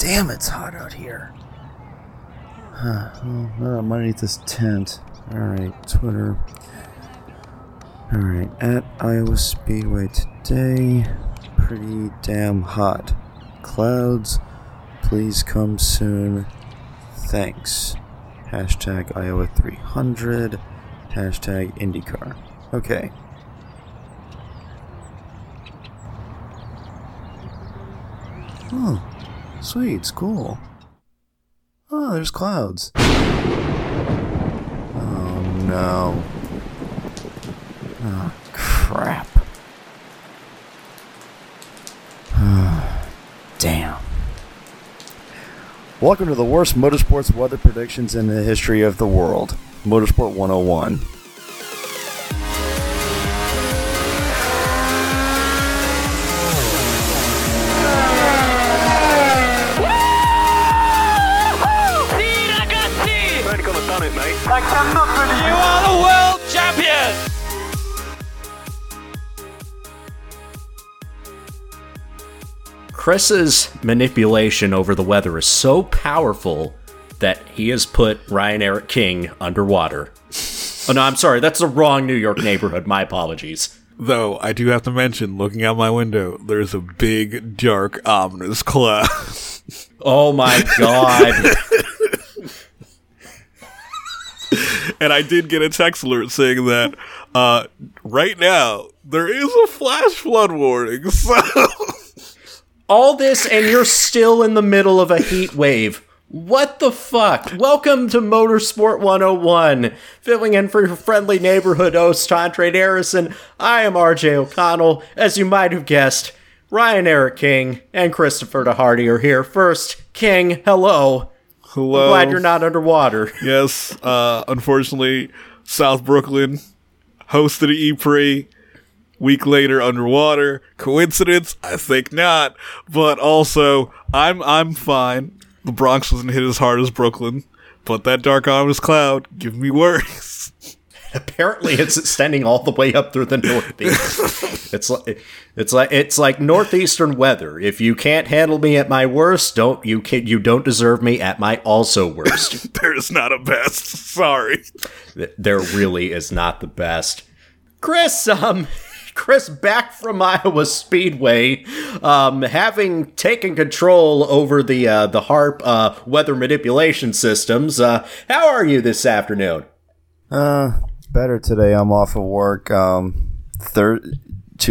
Damn, it's hot out here. Huh. Well, not underneath this tent. Alright, Twitter. Alright, at Iowa Speedway today. Pretty damn hot. Clouds, please come soon. Thanks. Hashtag Iowa 300. Hashtag IndyCar. Okay. Oh, sweet, school. Oh, there's clouds. Oh, no. Oh, crap. Damn. Welcome to the worst motorsports weather predictions in the history of the world. Motorsport 101. Chris's manipulation over the weather is so powerful that he has put Ryan Eric King underwater. Oh, no, I'm sorry. That's the wrong New York neighborhood. My apologies. Though, I do have to mention, looking out my window, there's a big, dark, ominous cloud. Oh, my God. And I did get a text alert saying that right now, there is a flash flood warning, so... All this, and you're still in the middle of a heat wave. What the fuck? Welcome to Motorsport 101. Filling in for your friendly neighborhood host, Andre Harrison. I am RJ O'Connell. As you might have guessed, Ryan Eric King and Christopher DeHarty are here. First, King, hello. Hello. I'm glad you're not underwater. Yes, unfortunately, South Brooklyn hosted the E-Prix. Week later, underwater. Coincidence? I think not. But also, I'm fine. The Bronx wasn't hit as hard as Brooklyn, but that dark ominous cloud give me worries. Apparently, it's extending all the way up through the northeast. It's like northeastern weather. If you can't handle me at my worst, you don't deserve me at my also worst. There is not a best. Sorry. There really is not the best. Chris, Chris back from Iowa Speedway, having taken control over the HARP weather manipulation systems. How are you this afternoon? Better today. I'm off of work. 2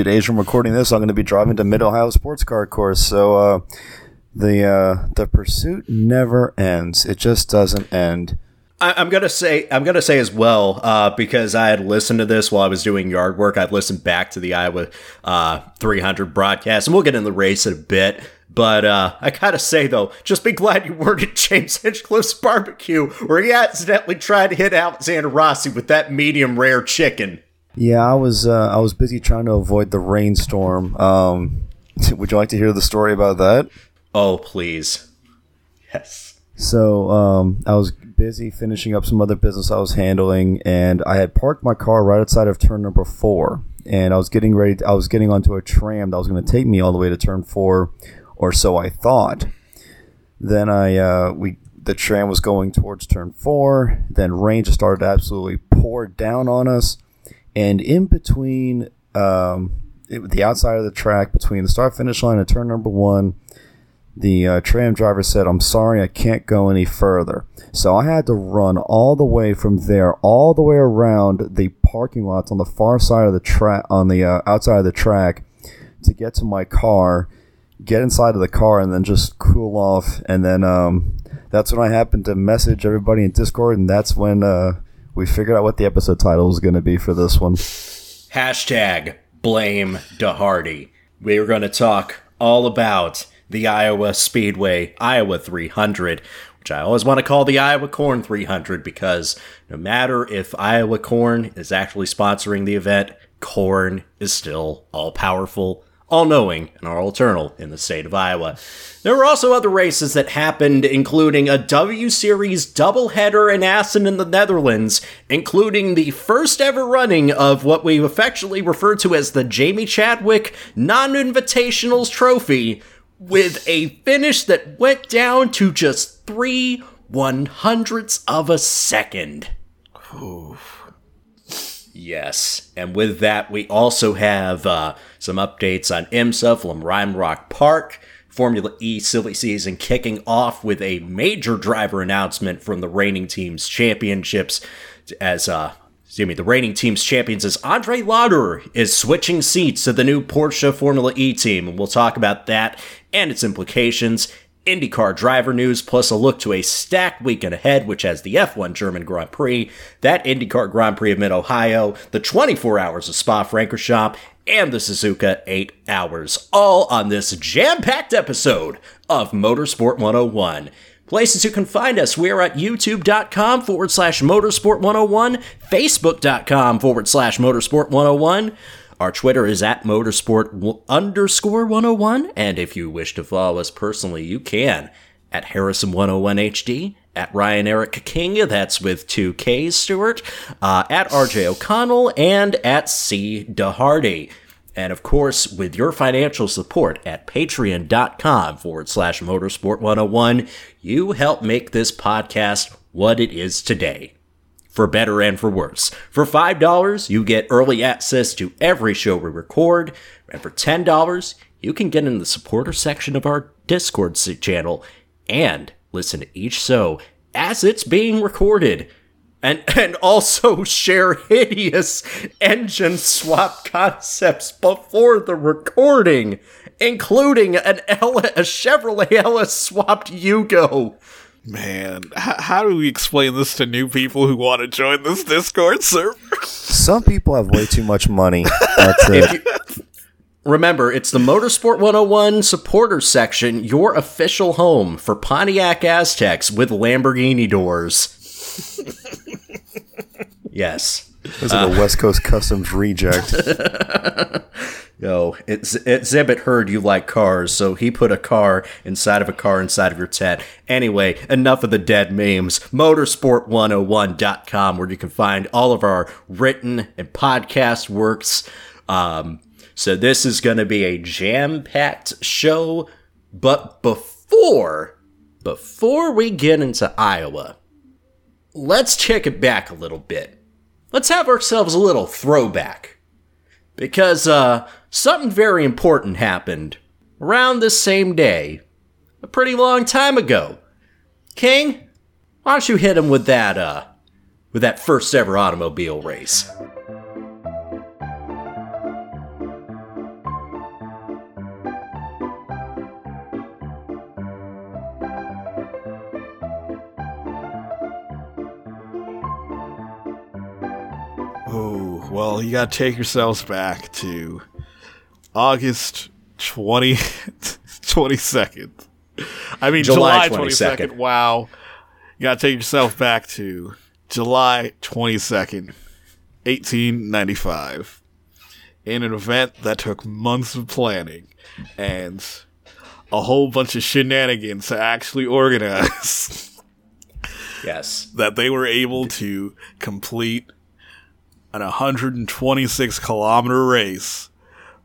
days from recording this, I'm going to be driving to Mid-Ohio Sports Car Course. So the pursuit never ends. It just doesn't end. I'm gonna say as well, because I had listened to this while I was doing yard work. I've listened back to the Iowa 300 broadcast, and we'll get in the race in a bit. But I gotta say though, just be glad you weren't at James Hinchcliffe's barbecue, where he accidentally tried to hit Alexander Rossi with that medium rare chicken. Yeah, I was busy trying to avoid the rainstorm. Would you like to hear the story about that? Oh, please. Yes. So I was busy finishing up some other business I was handling, and I had parked my car right outside of turn number 4, and I was getting ready. I was getting onto a tram that was going to take me all the way to turn 4, or so I thought. Then the tram was going towards turn 4. Then rain just started to absolutely pour down on us, and in between the outside of the track, between the start finish line and turn number 1. The tram driver said, "I'm sorry, I can't go any further." So I had to run all the way from there, all the way around the parking lots on the far side of the track, on the outside of the track, to get to my car, get inside of the car, and then just cool off. And then that's when I happened to message everybody in Discord, and that's when we figured out what the episode title was going to be for this one. Hashtag blame DeHarty. We were going to talk all about the Iowa Speedway, Iowa 300, which I always want to call the Iowa Corn 300, because no matter if Iowa Corn is actually sponsoring the event, corn is still all-powerful, all-knowing, and all-eternal in the state of Iowa. There were also other races that happened, including a W Series doubleheader in Assen in the Netherlands, including the first-ever running of what we affectionately refer to as the Jamie Chadwick Non-Invitationals Trophy, with a finish that went down to just 3/100ths of a second. Oof. Yes, and with that, we also have some updates on IMSA from Rime Rock Park. Formula E silly season kicking off with a major driver announcement from the reigning team's championships as the reigning team's champions is Andre Lotterer is switching seats to the new Porsche Formula E team, and we'll talk about that and its implications, IndyCar driver news, plus a look to a stacked weekend ahead, which has the F1 German Grand Prix, that IndyCar Grand Prix of Mid-Ohio, the 24 hours of Spa-Francorchamps, and the Suzuka 8 hours, all on this jam-packed episode of Motorsport 101. Places you can find us, we're at youtube.com/Motorsport101, facebook.com/Motorsport101. Our Twitter is at Motorsport_101, and if you wish to follow us personally, you can at Harrison101HD, at Ryan Eric King, that's with 2 Ks, Stuart, at RJ O'Connell, and at C. DeHardy. And of course, with your financial support at patreon.com/Motorsport101, you help make this podcast what it is today, for better and for worse. For $5, you get early access to every show we record, and for $10, you can get in the supporter section of our Discord channel and listen to each show as it's being recorded. And also share hideous engine swap concepts before the recording, including a Chevrolet LS swapped Yugo. Man, how do we explain this to new people who want to join this Discord server? Some people have way too much money. That's it. Remember, it's the Motorsport 101 supporter section, your official home for Pontiac Aztecs with Lamborghini doors. Yes. This is a West Coast Customs reject. Yo, Exhibit heard you like cars, so he put a car inside of your tent. Anyway, enough of the dead memes. Motorsport101.com, where you can find all of our written and podcast works. So this is going to be a jam-packed show. But before we get into Iowa, let's kick it back a little bit. Let's have ourselves a little throwback. Because something very important happened around this same day a pretty long time ago. King, why don't you hit him with that first ever automobile race? Well, you gotta take yourselves back to August 22nd. I mean, July 22nd. Wow. You gotta take yourself back to July 22nd, 1895, in an event that took months of planning and a whole bunch of shenanigans to actually organize. Yes. That they were able to complete an 126-kilometer race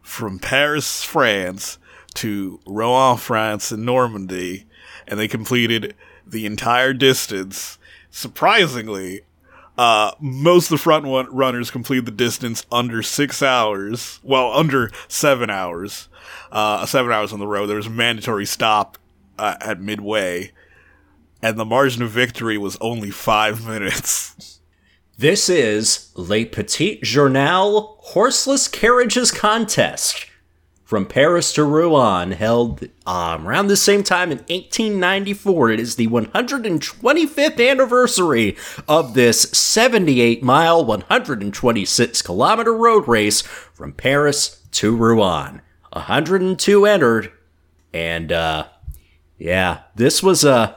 from Paris, France, to Rouen, France, in Normandy, and they completed the entire distance. Surprisingly, most of the front runners completed the distance under 6 hours. Well, under 7 hours. 7 hours on the road. There was a mandatory stop at midway, and the margin of victory was only 5 minutes. This is Le Petit Journal Horseless Carriages Contest from Paris to Rouen, held around the same time in 1894. It is the 125th anniversary of this 78-mile, 126-kilometer road race from Paris to Rouen. 102 entered, and yeah, this was a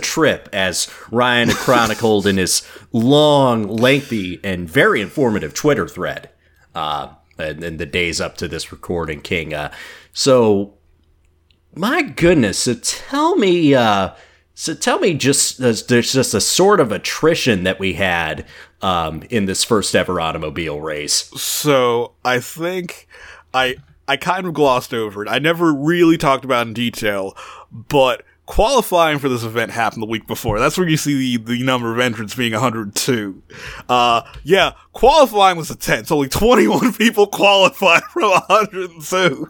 trip, as Ryan chronicled in his long, lengthy, and very informative Twitter thread, and the days up to this recording, King. So, my goodness, so tell me, just there's just a sort of attrition that we had in this first ever automobile race. So I think I. I kind of glossed over it. I never really talked about it in detail, but qualifying for this event happened the week before. That's where you see the number of entrants being 102. Yeah, qualifying was intense. Only 21 people qualified from 102.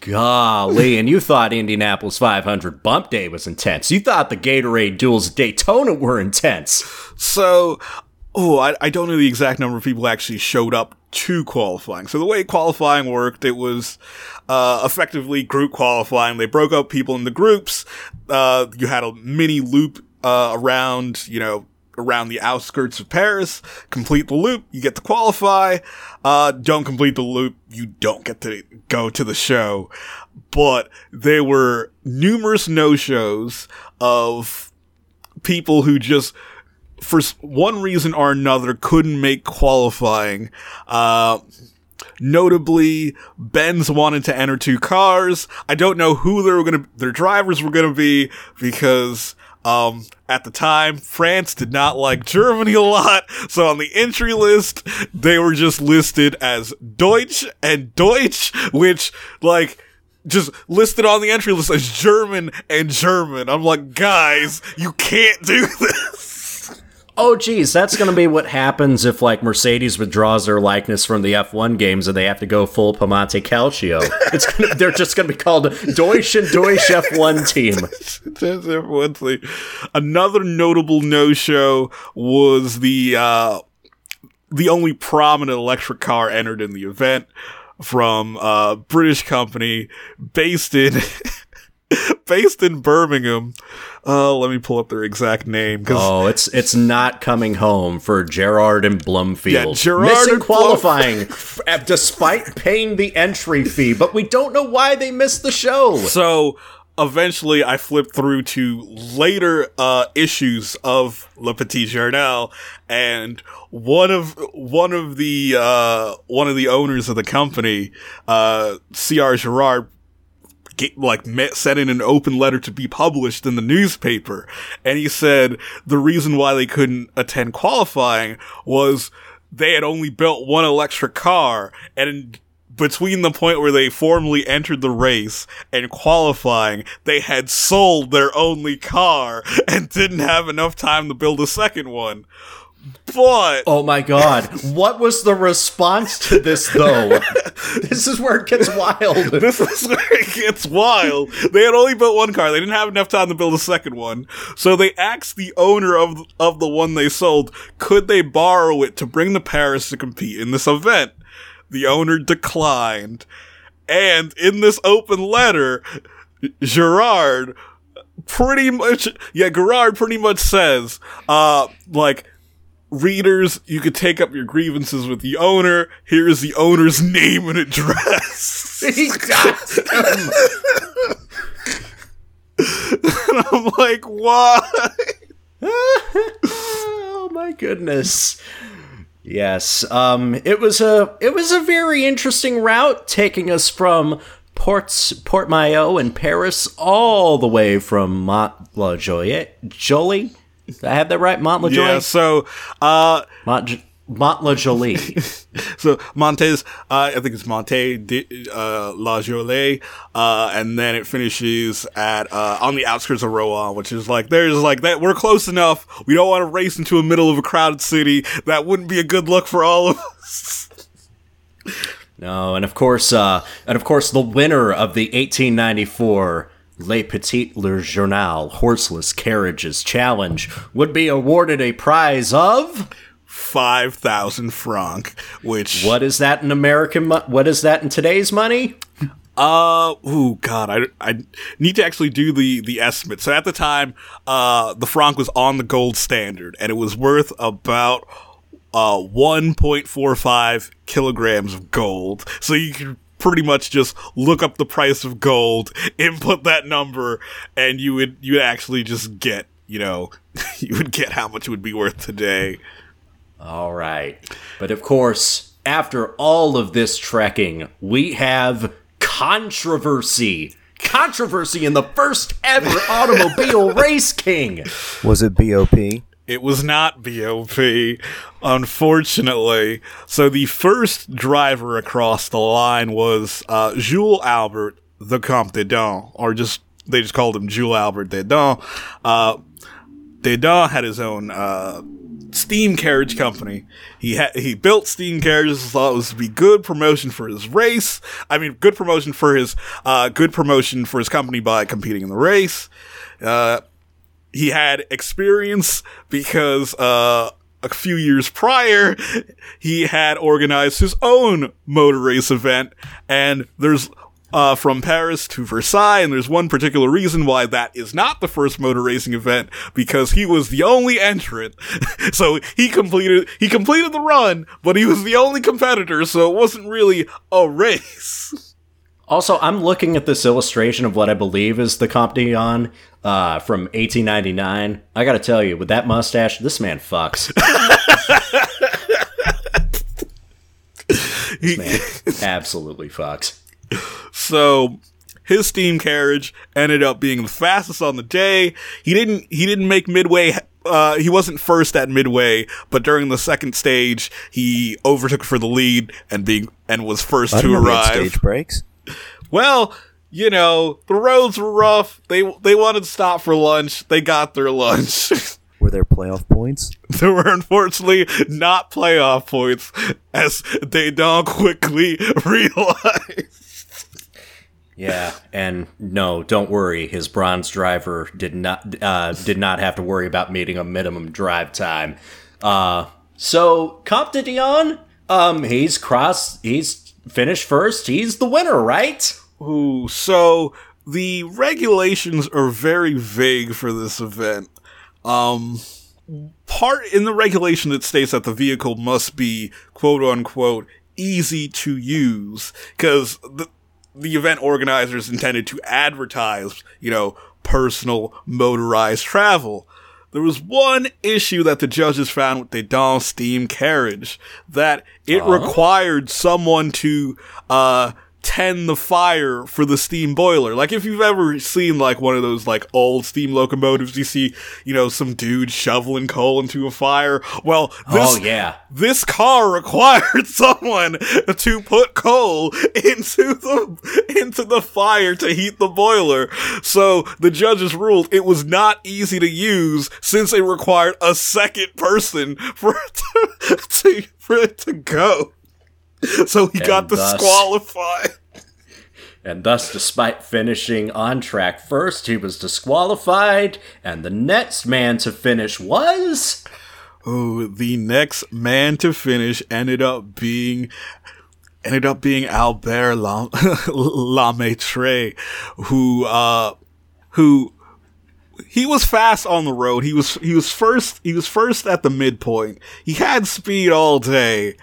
Golly, and you thought Indianapolis 500 Bump Day was intense. You thought the Gatorade Duels at Daytona were intense. So, I don't know the exact number of people who actually showed up to qualifying. So the way qualifying worked, it was effectively group qualifying. They broke up people into groups. You had a mini loop around, around the outskirts of Paris. Complete the loop, you get to qualify. Don't complete the loop, you don't get to go to the show. But there were numerous no-shows of people who just, for one reason or another, couldn't make qualifying. Notably, Benz wanted to enter two cars. I don't know who their drivers were going to be, because at the time, France did not like Germany a lot, so on the entry list, they were just listed as Deutsch and Deutsch, which, just listed on the entry list as German and German. I'm like, guys, you can't do this. Oh, geez, that's going to be what happens if, Mercedes withdraws their likeness from the F1 games and they have to go full Piemonte Calcio. They're just going to be called Deutsch and Deutsch F1 team. That's F1 thing. Another notable no-show was the only prominent electric car entered in the event from a British company based in Birmingham. Let me pull up their exact name. It's Not Coming Home for Gerard and Blumfield. Yeah, Gerard missing qualifying despite paying the entry fee, but we don't know why they missed the show. So eventually I flipped through to later issues of Le Petit Journal, and one of the owners of the company, C.R. Gerard, sent in an open letter to be published in the newspaper, and he said the reason why they couldn't attend qualifying was they had only built one electric car, and between the point where they formally entered the race and qualifying, they had sold their only car and didn't have enough time to build a second one. But oh my god, what was the response to this, though? This is where it gets wild. They had only built one car. They didn't have enough time to build a second one. So they asked the owner of the one they sold, could they borrow it to bring to Paris to compete in this event? The owner declined. And in this open letter, Gerard pretty much says, readers, you could take up your grievances with the owner. Here's the owner's name and address. He got them. And I'm like, why? Oh my goodness. Yes. It was a very interesting route, taking us from Port Maillot in Paris all the way from Mont-la-Jolie. Did I have that right? Mont-la-Jolie? Yeah, so... Mont-la-Jolie. So, Montes, I think it's La Jolie, and then it finishes at on the outskirts of Rouen, which is that we're close enough, we don't want to race into the middle of a crowded city, that wouldn't be a good look for all of us. No, and of course the winner of the 1894 Le Petit Journal Horseless Carriages Challenge would be awarded a prize of 5,000 francs, which... What is that in what is that in today's money? I need to actually do the estimate. So at the time, the franc was on the gold standard, and it was worth about 1.45 kilograms of gold. So you could pretty much just look up the price of gold, input that number, and you would actually just get, you would get how much it would be worth today. All right. But of course, after all of this trekking, we have controversy. Controversy in the first ever automobile race, King. Was it BOP? It was not BOP, unfortunately. So the first driver across the line was Jules Albert the Comte de Dion, or just they just called him Jules Albert de Dion. De Dion had his own steam carriage company. He built steam carriages. Thought it was to be good promotion for his race. I mean, good promotion for his company by competing in the race. He had experience because a few years prior, he had organized his own motor race event, and there's from Paris to Versailles, and there's one particular reason why that is not the first motor racing event, because he was the only entrant. So he completed the run, but he was the only competitor, so it wasn't really a race. Also, I'm looking at this illustration of what I believe is the Comte de Dion from 1899. I gotta tell you, with that mustache, this man fucks. This man absolutely fucks. So his steam carriage ended up being the fastest on the day. He didn't make midway. He wasn't first at midway, but during the second stage, he overtook for the lead and was first to arrive. Stage breaks. Well, you know, the roads were rough. They wanted to stop for lunch. They got their lunch. Were there playoff points? There were unfortunately not playoff points, as they don't quickly realized. Yeah, and no, don't worry. His bronze driver did not have to worry about meeting a minimum drive time. So Comte de Dion, he's finished first. He's the winner, right? Ooh, so the regulations are very vague for this event. Part in the regulation that states that the vehicle must be "quote unquote" easy to use, because the event organizers intended to advertise, you know, personal motorized travel. There was one issue that the judges found with the Dion steam carriage, that it required someone to tend the fire for the steam boiler. Like, if you've ever seen, like, one of those, like, old steam locomotives, you see, you know, some dude shoveling coal into a fire. Well, this car required someone to put coal into the fire to heat the boiler. So the judges ruled it was not easy to use, since it required a second person for it to go. So he got disqualified. And thus, despite finishing on track first, he was disqualified. And the next man to finish was... Oh, the next man to finish ended up being Albert Lemaître, who he was fast on the road. He was first at the midpoint. He had speed all day.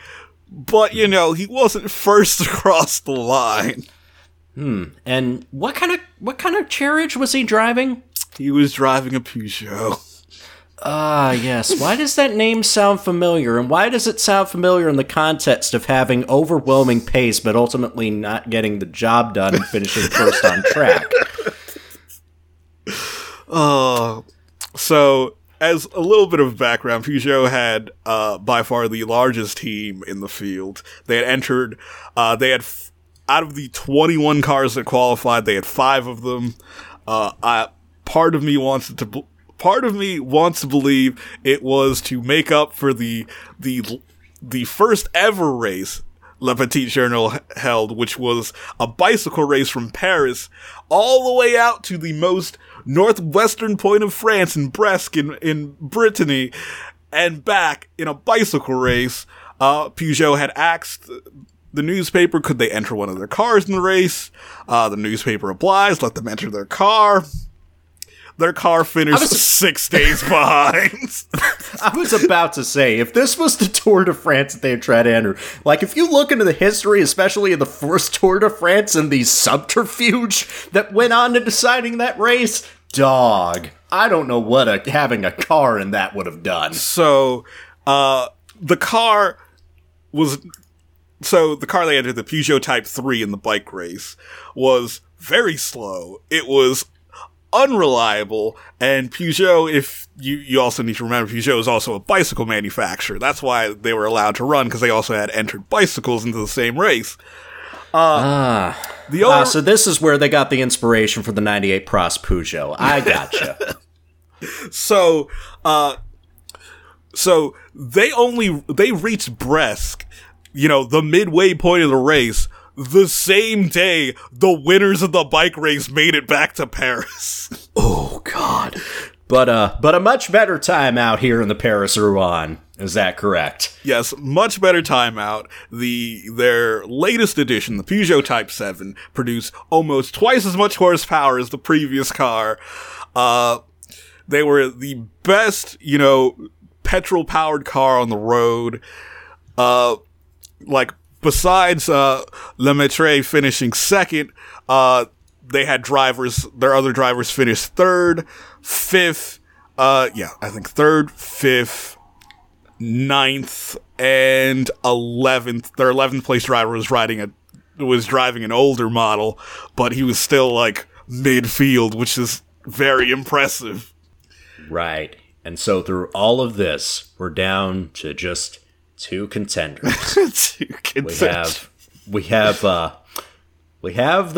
But, you know, he wasn't first across the line. And what kind of carriage was he driving? He was driving a Peugeot. Ah, yes. Why does that name sound familiar? And why does it sound familiar in the context of having overwhelming pace, but ultimately not getting the job done and finishing first on track? So... As a little bit of background, Peugeot had by far the largest team in the field. They had entered, out of the 21 cars that qualified, they had 5 of them. Part of me wants to believe it was to make up for the first ever race Le Petit Journal held, which was a bicycle race from Paris all the way out to the most northwestern point of France, in Brest in Brittany, and back in a bicycle race. Peugeot had asked the newspaper, could they enter one of their cars in the race? The newspaper obliged, let them enter their car. Their car finished 6 days behind. I was about to say, if this was the Tour de France that they had tried to enter, like, if you look into the history, especially of the first Tour de France and the subterfuge that went on to deciding that race, dog, I don't know what having a car in that would have done. So, the car they entered, the Peugeot Type 3 in the bike race, was very slow. It was unreliable. And Peugeot, if you also need to remember, Peugeot is also a bicycle manufacturer. That's why they were allowed to run, because they also had entered bicycles into the same race. So this is where they got the inspiration for the 98 Prost Peugeot. I gotcha. So they reached Brest, the midway point of the race, the same day the winners of the bike race made it back to Paris. Oh God. But a much better time out here in the Paris Rouen. Is that correct? Yes, much better time out. Their latest edition, the Peugeot Type 7, produced almost twice as much horsepower as the previous car. They were the best, petrol-powered car on the road. Besides Lemaître finishing second, they had their other drivers finished third, fifth, I think third, fifth, 9th and 11th. Their 11th place driver was driving an older model, but he was still midfield, which is very impressive. Right. And so through all of this, we're down to just two contenders. We have the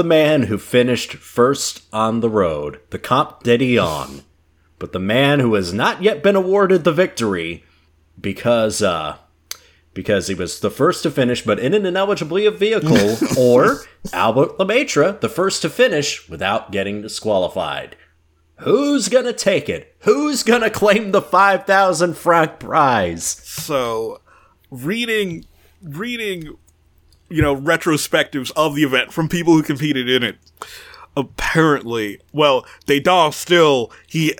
man who finished first on the road, the Comte de Dion, but the man who has not yet been awarded the victory. Because he was the first to finish, but in an ineligible vehicle, or Albert Lemaître, the first to finish without getting disqualified. Who's gonna take it? Who's gonna claim the 5,000 franc prize? So, reading, retrospectives of the event from people who competed in it. Apparently, De Dion still, he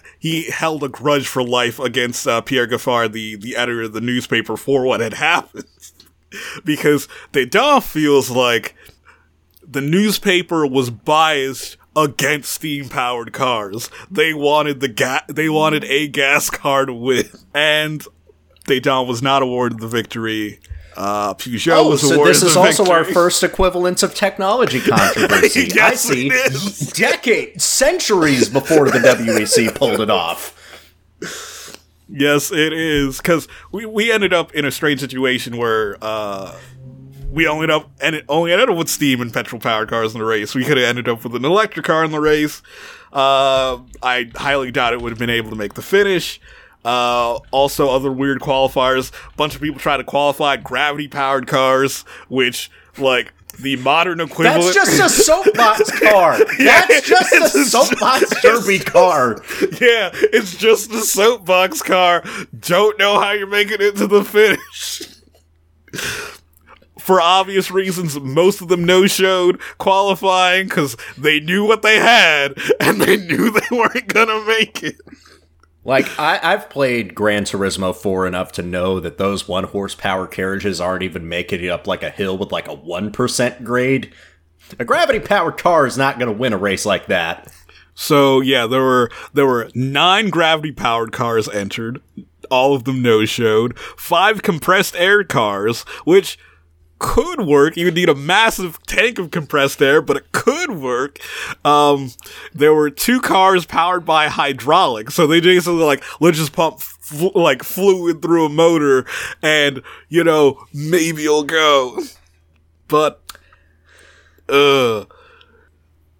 held a grudge for life against Pierre Gaffard, the editor of the newspaper, for what had happened. Because De Dion feels like the newspaper was biased against steam-powered cars. They wanted a gas car to win. And De Dion was not awarded the victory. Peugeot was awarded the victory. So this is also our first equivalence of technology controversy. Yes, I see. Centuries before the WEC pulled it off. Yes, it is. Because we ended up in a strange situation where we only ended up with steam and petrol-powered cars in the race. We could have ended up with an electric car in the race. I highly doubt it would have been able to make the finish. Also other weird qualifiers. A bunch of people try to qualify gravity-powered cars, which, the modern equivalent... That's just a soapbox car! That's just a soapbox derby car! Yeah, it's just a soapbox car. Don't know how you're making it to the finish. For obvious reasons, most of them no-showed qualifying, because they knew what they had, and they knew they weren't gonna make it. I've played Gran Turismo 4 enough to know that those 1-horsepower carriages aren't even making it up a hill with a 1% grade. A gravity-powered car is not going to win a race like that. So, yeah, there were 9 gravity-powered cars entered. All of them no-showed. 5 compressed air cars, which could work. You would need a massive tank of compressed air, but it could work. There were 2 cars powered by hydraulics, so they basically let's just pump fluid through a motor, and maybe it'll go. But there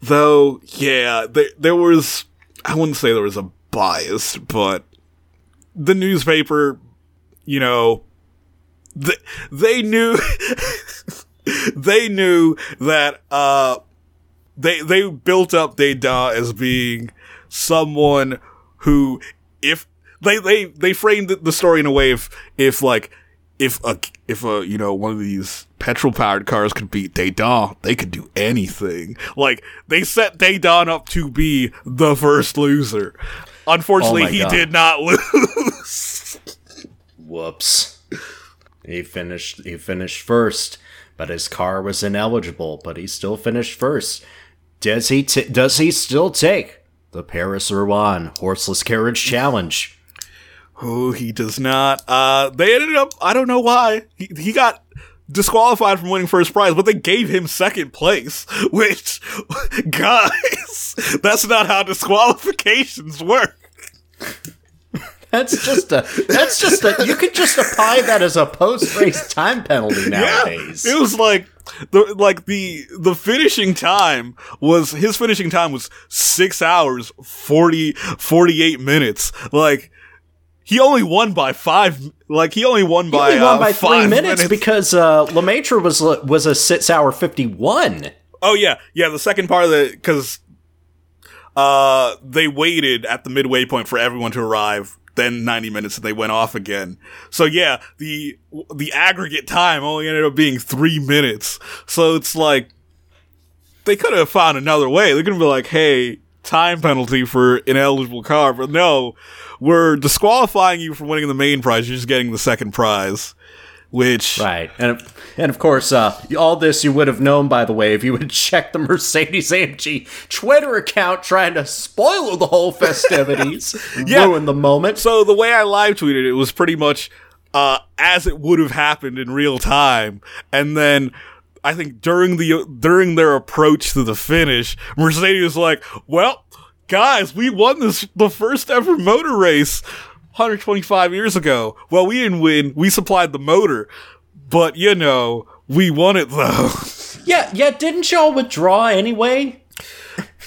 was, I wouldn't say there was a bias, but the newspaper, They knew that they built up De Dion as being someone who, if they framed the story in a way if one of these petrol-powered cars could beat De Dion, they could do anything. They set De Dion up to be the first loser. Unfortunately, he did not lose. Whoops. He finished first, but his car was ineligible, but he still finished first. Does he still take the Paris-Rouen Horseless Carriage Challenge? Oh, he does not. They ended up, I don't know why. He got disqualified from winning first prize, but they gave him second place, which, guys, that's not how disqualifications work. That's just a, you could just apply that as a post-race time penalty nowadays. Yeah, it was like the finishing time was, his finishing time was 6 hours, 48 minutes. Like, he only won by 3 minutes because Lemaître was a 6 hour 51. Oh yeah. Yeah. The second part of the, cause, they waited at the midway point for everyone to arrive. Then 90 minutes and they went off again. So yeah, the aggregate time only ended up being 3 minutes. So it's like, they could have found another way. They could have been like, hey, time penalty for ineligible car, but no, we're disqualifying you from winning the main prize. You're just getting the second prize. Which, right. And of course, all this you would have known, by the way, if you would check the Mercedes-AMG Twitter account trying to spoil the whole festivities, yeah. Ruin the moment. So the way I live tweeted it was pretty much as it would have happened in real time. And then I think during their approach to the finish, Mercedes was like, well, guys, we won the first ever motor race 125 years ago. Well, we didn't win. We supplied the motor. But, you know, we won it, though. Yeah, didn't y'all withdraw anyway?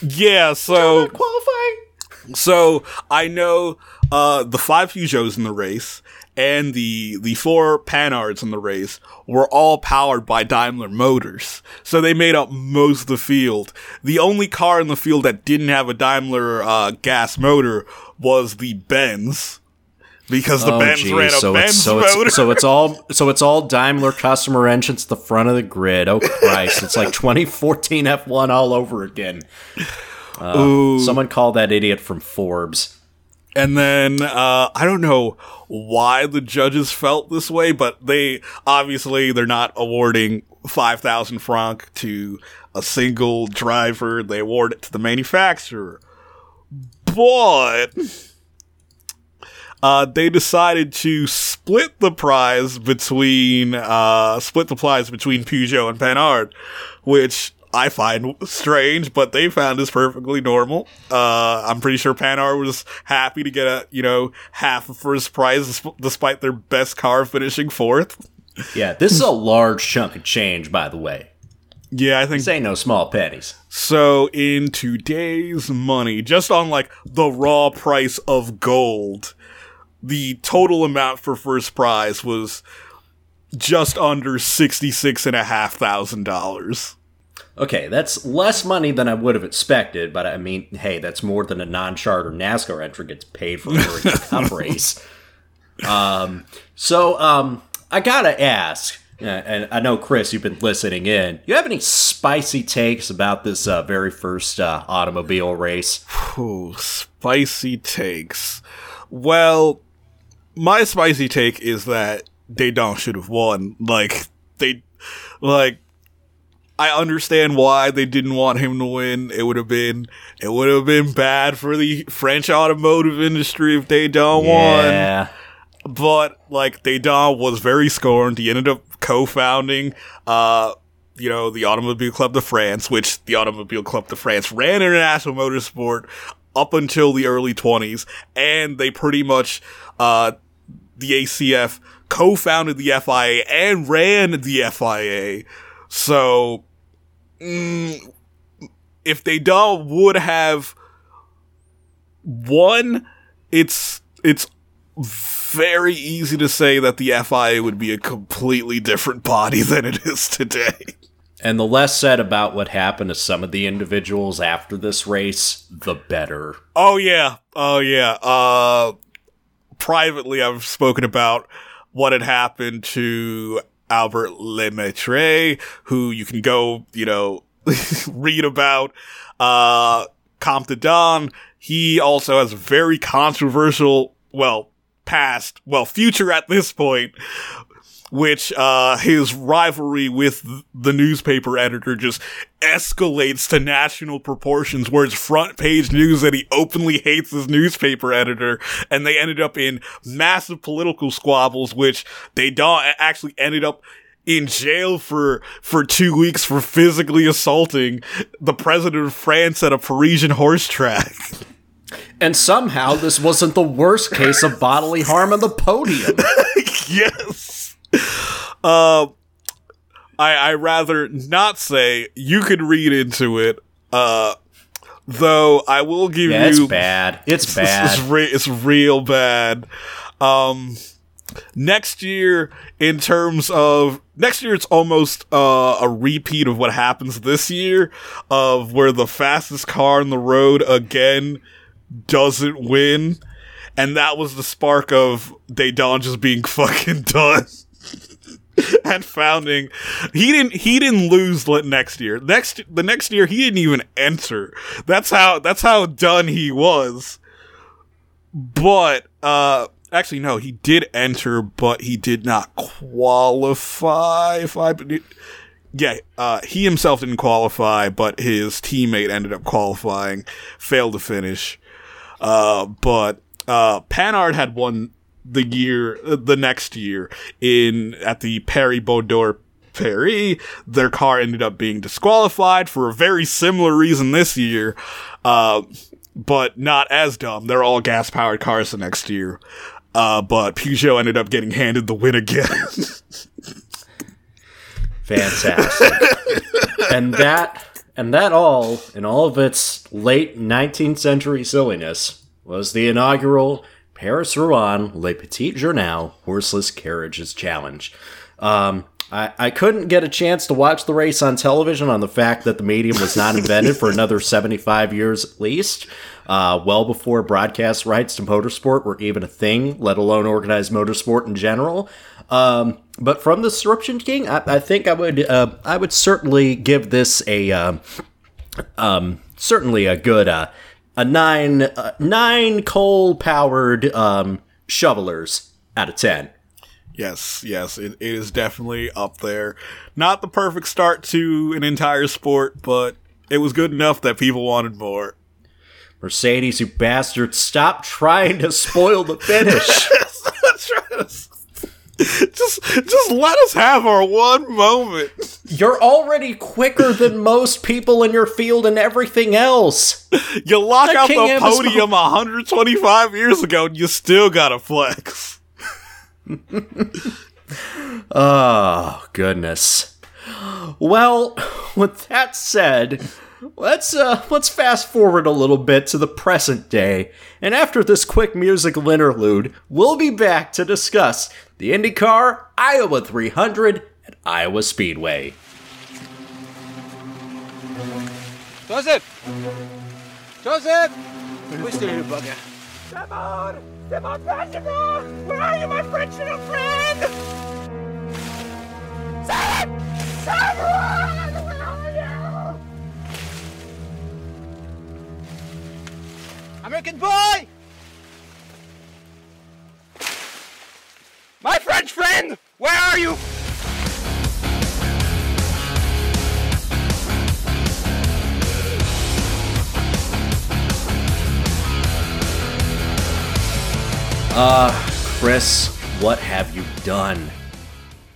Yeah, so... Did y'all qualify? So, I know the 5 Peugeots in the race and the 4 Panhards in the race were all powered by Daimler Motors. So, they made up most of the field. The only car in the field that didn't have a Daimler gas motor was the Benz. Because the Benz ran a Benz motor. So it's all Daimler customer engines at the front of the grid. Oh, Christ. It's like 2014 F1 all over again. Someone called that idiot from Forbes. And then, I don't know why the judges felt this way, but they're not awarding 5,000 franc to a single driver. They award it to the manufacturer. But... they decided to split the prize between Peugeot and Panhard, which I find strange, but they found is perfectly normal. I'm pretty sure Panhard was happy to get half of first prize despite their best car finishing fourth. Yeah, this is a large chunk of change, by the way. Yeah, I think this ain't no small pennies. So in today's money, just on the raw price of gold, the total amount for first prize was just under $66,500. Okay, that's less money than I would have expected, but I mean, hey, that's more than a non-charter NASCAR entry gets paid for during a cup race. So I gotta ask, and I know, Chris, you've been listening in, you have any spicy takes about this very first automobile race? Ooh, spicy takes. Well, my spicy take is that Didon should have won. I understand why they didn't want him to win. It would have been bad for the French automotive industry if Didon won. But Didon was very scorned. He ended up co-founding the Automobile Club de France, which the Automobile Club de France ran international motorsport up until the early 20s, and they pretty much, the ACF co-founded the FIA and ran the FIA. So, if Didon would have won, it's very easy to say that the FIA would be a completely different body than it is today. And the less said about what happened to some of the individuals after this race, the better. Oh, yeah. Privately, I've spoken about what had happened to Albert Lemaître, who you can go, read about. Comte de Don, he also has a very controversial, future at this point, which his rivalry with the newspaper editor just escalates to national proportions, where it's front page news that he openly hates his newspaper editor, and they ended up in massive political squabbles, which Didon actually ended up in jail for 2 weeks for physically assaulting the president of France at a Parisian horse track. And somehow this wasn't the worst case of bodily harm on the podium. Yes. I rather not say. You could read into it. Though I will give you... It's bad. It's bad. It's real bad. Next year, in terms of... Next year, it's almost a repeat of what happens this year, of where the fastest car on the road, again, doesn't win. And that was the spark of Dedan just being fucking done. And founding, he didn't lose next year. The next year he didn't even enter. That's how done he was. But actually no, he did enter, but he did not qualify. He himself didn't qualify, but his teammate ended up qualifying, failed to finish. But Panhard had won the next year at the Paris-Bordeaux-Paris, their car ended up being disqualified for a very similar reason this year, but not as dumb. They're all gas-powered cars the next year, but Peugeot ended up getting handed the win again. Fantastic. And that all, in all of its late 19th century silliness, was the inaugural Paris-Rouen Le Petit Journal Horseless Carriages Challenge. I couldn't get a chance to watch the race on television on the fact that the medium was not invented for another 75 years at least, well before broadcast rights to motorsport were even a thing, let alone organized motorsport in general. But from the description, King, I think I would certainly give this a good... A nine coal-powered shovelers out of 10. Yes, it is definitely up there. Not the perfect start to an entire sport, but it was good enough that people wanted more. Mercedes, you bastards, stop trying to spoil the finish. Just let us have our one moment. You're already quicker than most people in your field and everything else. You lock out the podium 125 years ago and you still gotta flex. Oh, goodness. Well, with that said, let's fast forward a little bit to the present day, and after this quick musical interlude, we'll be back to discuss the IndyCar Iowa 300 at Iowa Speedway. Joseph! We're still in a bugger. Simon Pagenaud! Where are you, my French little friend? Simon! Simon! Where are you? American boy! My French friend! Where are you? Chris, what have you done?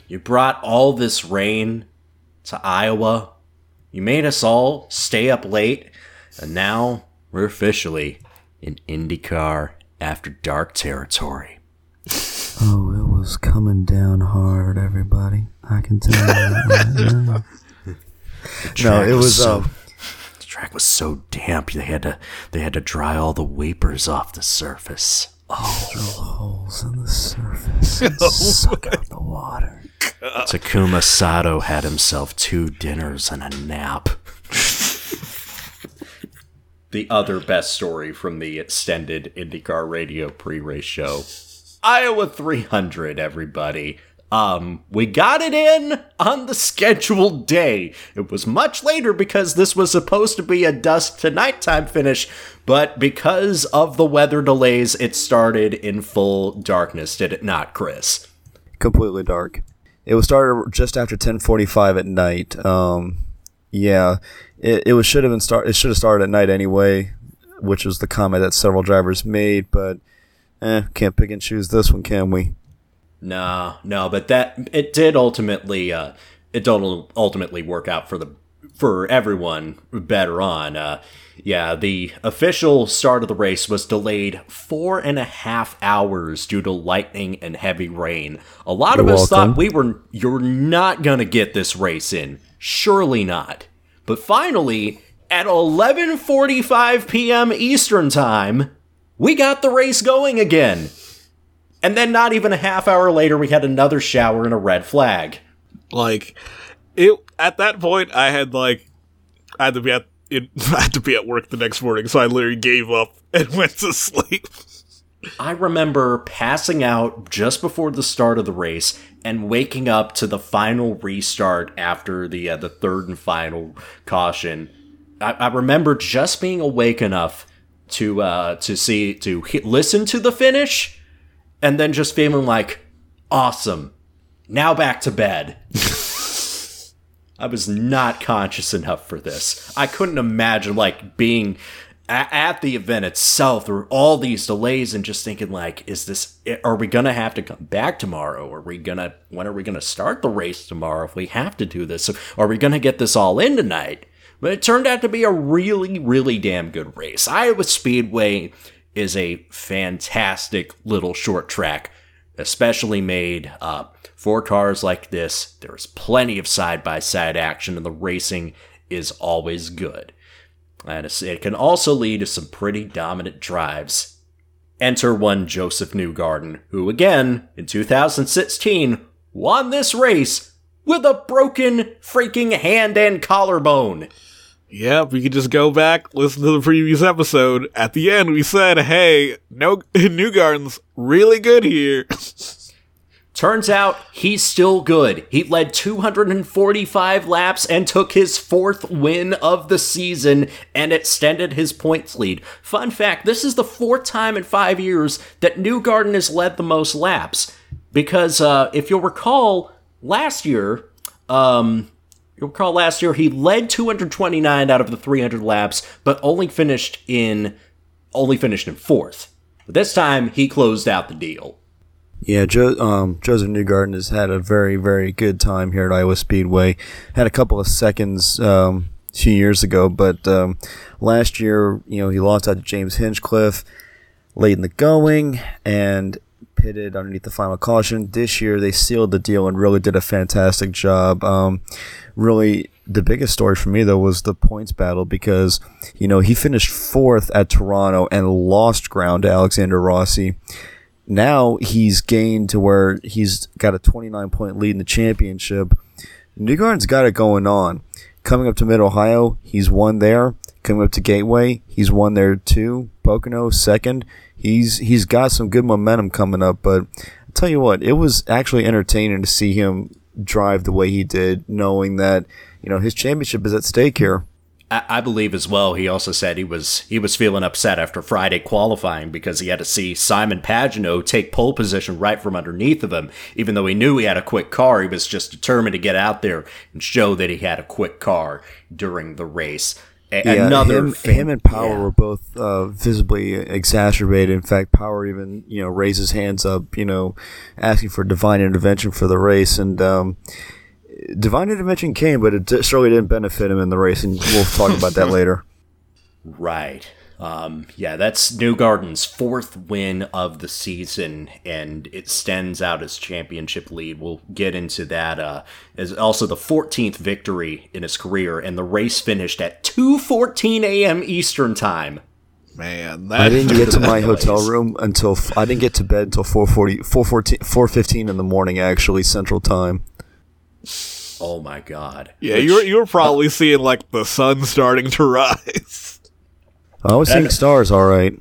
You brought all this rain to Iowa. You made us all stay up late. And now we're officially in IndyCar After Dark territory. Oh, it was coming down hard, everybody. I can tell you that right now. No, it was the track was so damp they had to dry all the vapors off the surface. Oh, drill holes in the surface and suck out the water. God. Takuma Sato had himself 2 dinners and a nap. The other best story from the extended IndyCar Radio pre-race show. Iowa 300, everybody. We got it in on the scheduled day. It was much later because this was supposed to be a dusk to nighttime finish, but because of the weather delays, it started in full darkness, did it not, Chris? Completely dark. It was started just after 10:45 at night. It should have started at night anyway, which was the comment that several drivers made, but can't pick and choose this one, can we? No, but it did ultimately work out for everyone better on. Yeah, the official start of the race was delayed 4.5 hours due to lightning and heavy rain. A lot of us thought you're not gonna get this race in. Surely not. But finally, at 11:45 p.m. Eastern time, we got the race going again. And then not even a half hour later, we had another shower and a red flag. Like, at that point, I had to be at work the next morning, so I literally gave up and went to sleep. I remember passing out just before the start of the race and waking up to the final restart after the third and final caution. I remember just being awake enough to listen to the finish. And then just feeling like, awesome, now back to bed. I was not conscious enough for this. I couldn't imagine, like, being at the event itself through all these delays and just thinking, like, are we going to have to come back tomorrow? When are we going to start the race tomorrow if we have to do this? Are we going to get this all in tonight? But it turned out to be a really, really damn good race. Iowa Speedway is a fantastic little short track, especially made for cars like this. There's plenty of side-by-side action, and the racing is always good. And it can also lead to some pretty dominant drives. Enter one Josef Newgarden, who again, in 2016, won this race with a broken freaking hand and collarbone. Yeah, we could just go back, listen to the previous episode. At the end, we said, hey, Newgarden's really good here. Turns out, he's still good. He led 245 laps and took his fourth win of the season and extended his points lead. Fun fact, this is the fourth time in 5 years that Newgarden has led the most laps. Because if you'll recall, last year, he led 229 out of the 300 laps, but only finished in fourth. But this time, he closed out the deal. Yeah, Josef Newgarden has had a very, very good time here at Iowa Speedway. Had a couple of seconds 2 years ago, but last year, he lost out to James Hinchcliffe late in the going, and pitted underneath the final caution. This year they sealed the deal and really did a fantastic job. Really the biggest story for me though was the points battle, because he finished fourth at Toronto and lost ground to Alexander Rossi. Now he's gained to where he's got a 29-point lead in the championship. Newgarden's got it going on. Coming up to Mid-Ohio, he's won there. Coming up to Gateway, he's won there too. Pocono second. He's got some good momentum coming up, but I'll tell you what, it was actually entertaining to see him drive the way he did, knowing that, his championship is at stake here. I believe as well, he also said he was feeling upset after Friday qualifying because he had to see Simon Pagenaud take pole position right from underneath of him. Even though he knew he had a quick car, he was just determined to get out there and show that he had a quick car during the race. Yeah, him and Power were both visibly exacerbated. In fact, Power even raised his hands up, asking for divine intervention for the race. And divine intervention came, but it surely didn't benefit him in the race. And we'll talk about that later. Right. That's Newgarden's fourth win of the season, and it extends out his championship lead. We'll get into that. Is also the 14th victory in his career, and the race finished at 2:14 a.m. Eastern time. Man, I didn't get to my hotel room until I didn't get to bed until 4:15 in the morning, actually Central Time. Oh my God! Yeah, you were probably seeing like the sun starting to rise. I was seeing stars, all right.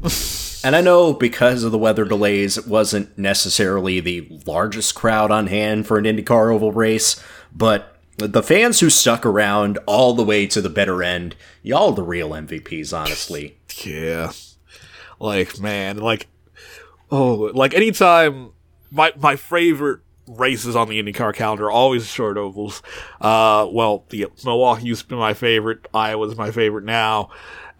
And I know because of the weather delays, it wasn't necessarily the largest crowd on hand for an IndyCar oval race, but the fans who stuck around all the way to the bitter end, y'all the real MVPs, honestly. Yeah. Like, man, anytime my favorite races on the IndyCar calendar are always short ovals. Milwaukee used to be my favorite, Iowa's my favorite now,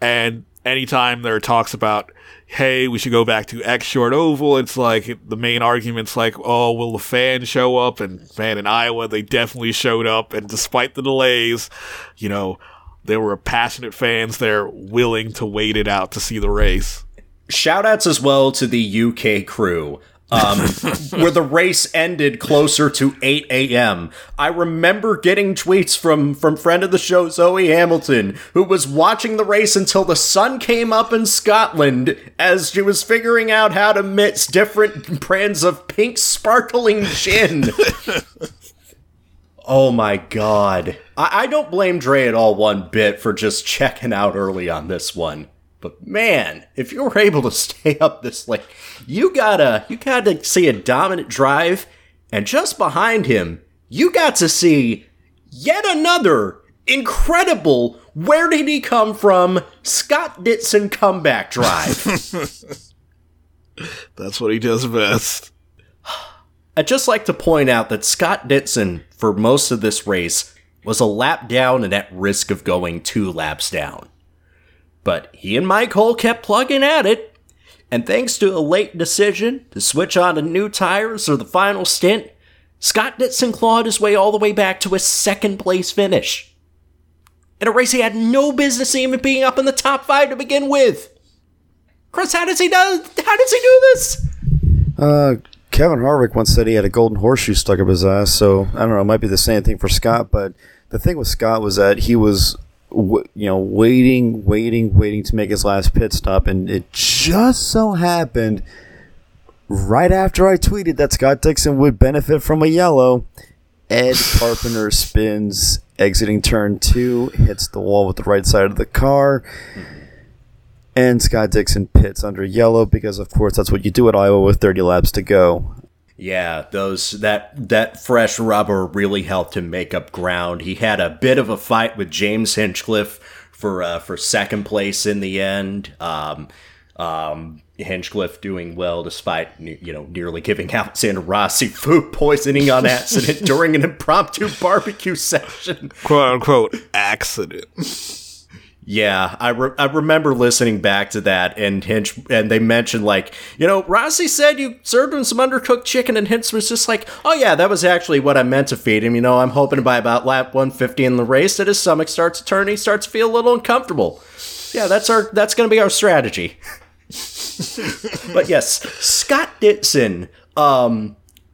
and anytime there are talks about, hey, we should go back to X short oval, it's like the main argument's like, oh, will the fans show up? And man, in Iowa, they definitely showed up. And despite the delays, you know, there were passionate fans there willing to wait it out to see the race. Shout outs as well to the UK crew. Where the race ended closer to 8 a.m. I remember getting tweets from friend of the show, Zoe Hamilton, who was watching the race until the sun came up in Scotland as she was figuring out how to mix different brands of pink sparkling gin. Oh my God. I don't blame Dre at all one bit for just checking out early on this one. But man, if you're able to stay up this late, you gotta see a dominant drive, and just behind him, you got to see yet another incredible where did he come from Scott Dixon comeback drive. That's what he does best. I'd just like to point out that Scott Dixon, for most of this race, was a lap down and at risk of going 2 laps down. But he and Mike Hull kept plugging at it, and thanks to a late decision to switch on to new tires for the final stint, Scott Dixon clawed his way all the way back to a second-place finish. In a race he had no business even being up in the top 5 to begin with. Chris, how does he do this? Kevin Harvick once said he had a golden horseshoe stuck up his ass, so I don't know, it might be the same thing for Scott, but the thing with Scott was that he was waiting to make his last pit stop, and it just so happened right after I tweeted that Scott Dixon would benefit from a yellow, Ed Carpenter spins, exiting turn 2, hits the wall with the right side of the car, and Scott Dixon pits under yellow because, of course, that's what you do at Iowa with 30 laps to go. Yeah, that fresh rubber really helped him make up ground. He had a bit of a fight with James Hinchcliffe for second place in the end. Hinchcliffe doing well despite nearly giving Alexander Rossi food poisoning on accident during an impromptu barbecue session. "Quote unquote accident." Yeah, I remember listening back to that, and they mentioned, like, Rossi said you served him some undercooked chicken, and Hinch was just like, oh yeah, that was actually what I meant to feed him. I'm hoping by about lap 150 in the race that his stomach starts to turn, he starts to feel a little uncomfortable. Yeah, that's going to be our strategy. But yes, Scott Dixon,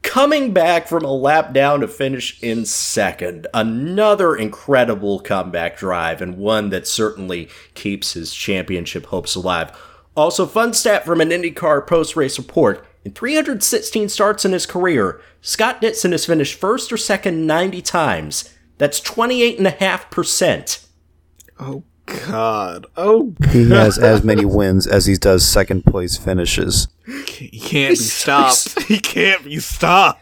coming back from a lap down to finish in second. Another incredible comeback drive, and one that certainly keeps his championship hopes alive. Also, fun stat from an IndyCar post-race report. In 316 starts in his career, Scott Dixon has finished first or second 90 times. That's 28.5%. Oh, God. Oh, God. He has as many wins as he does second place finishes. He can't be stopped.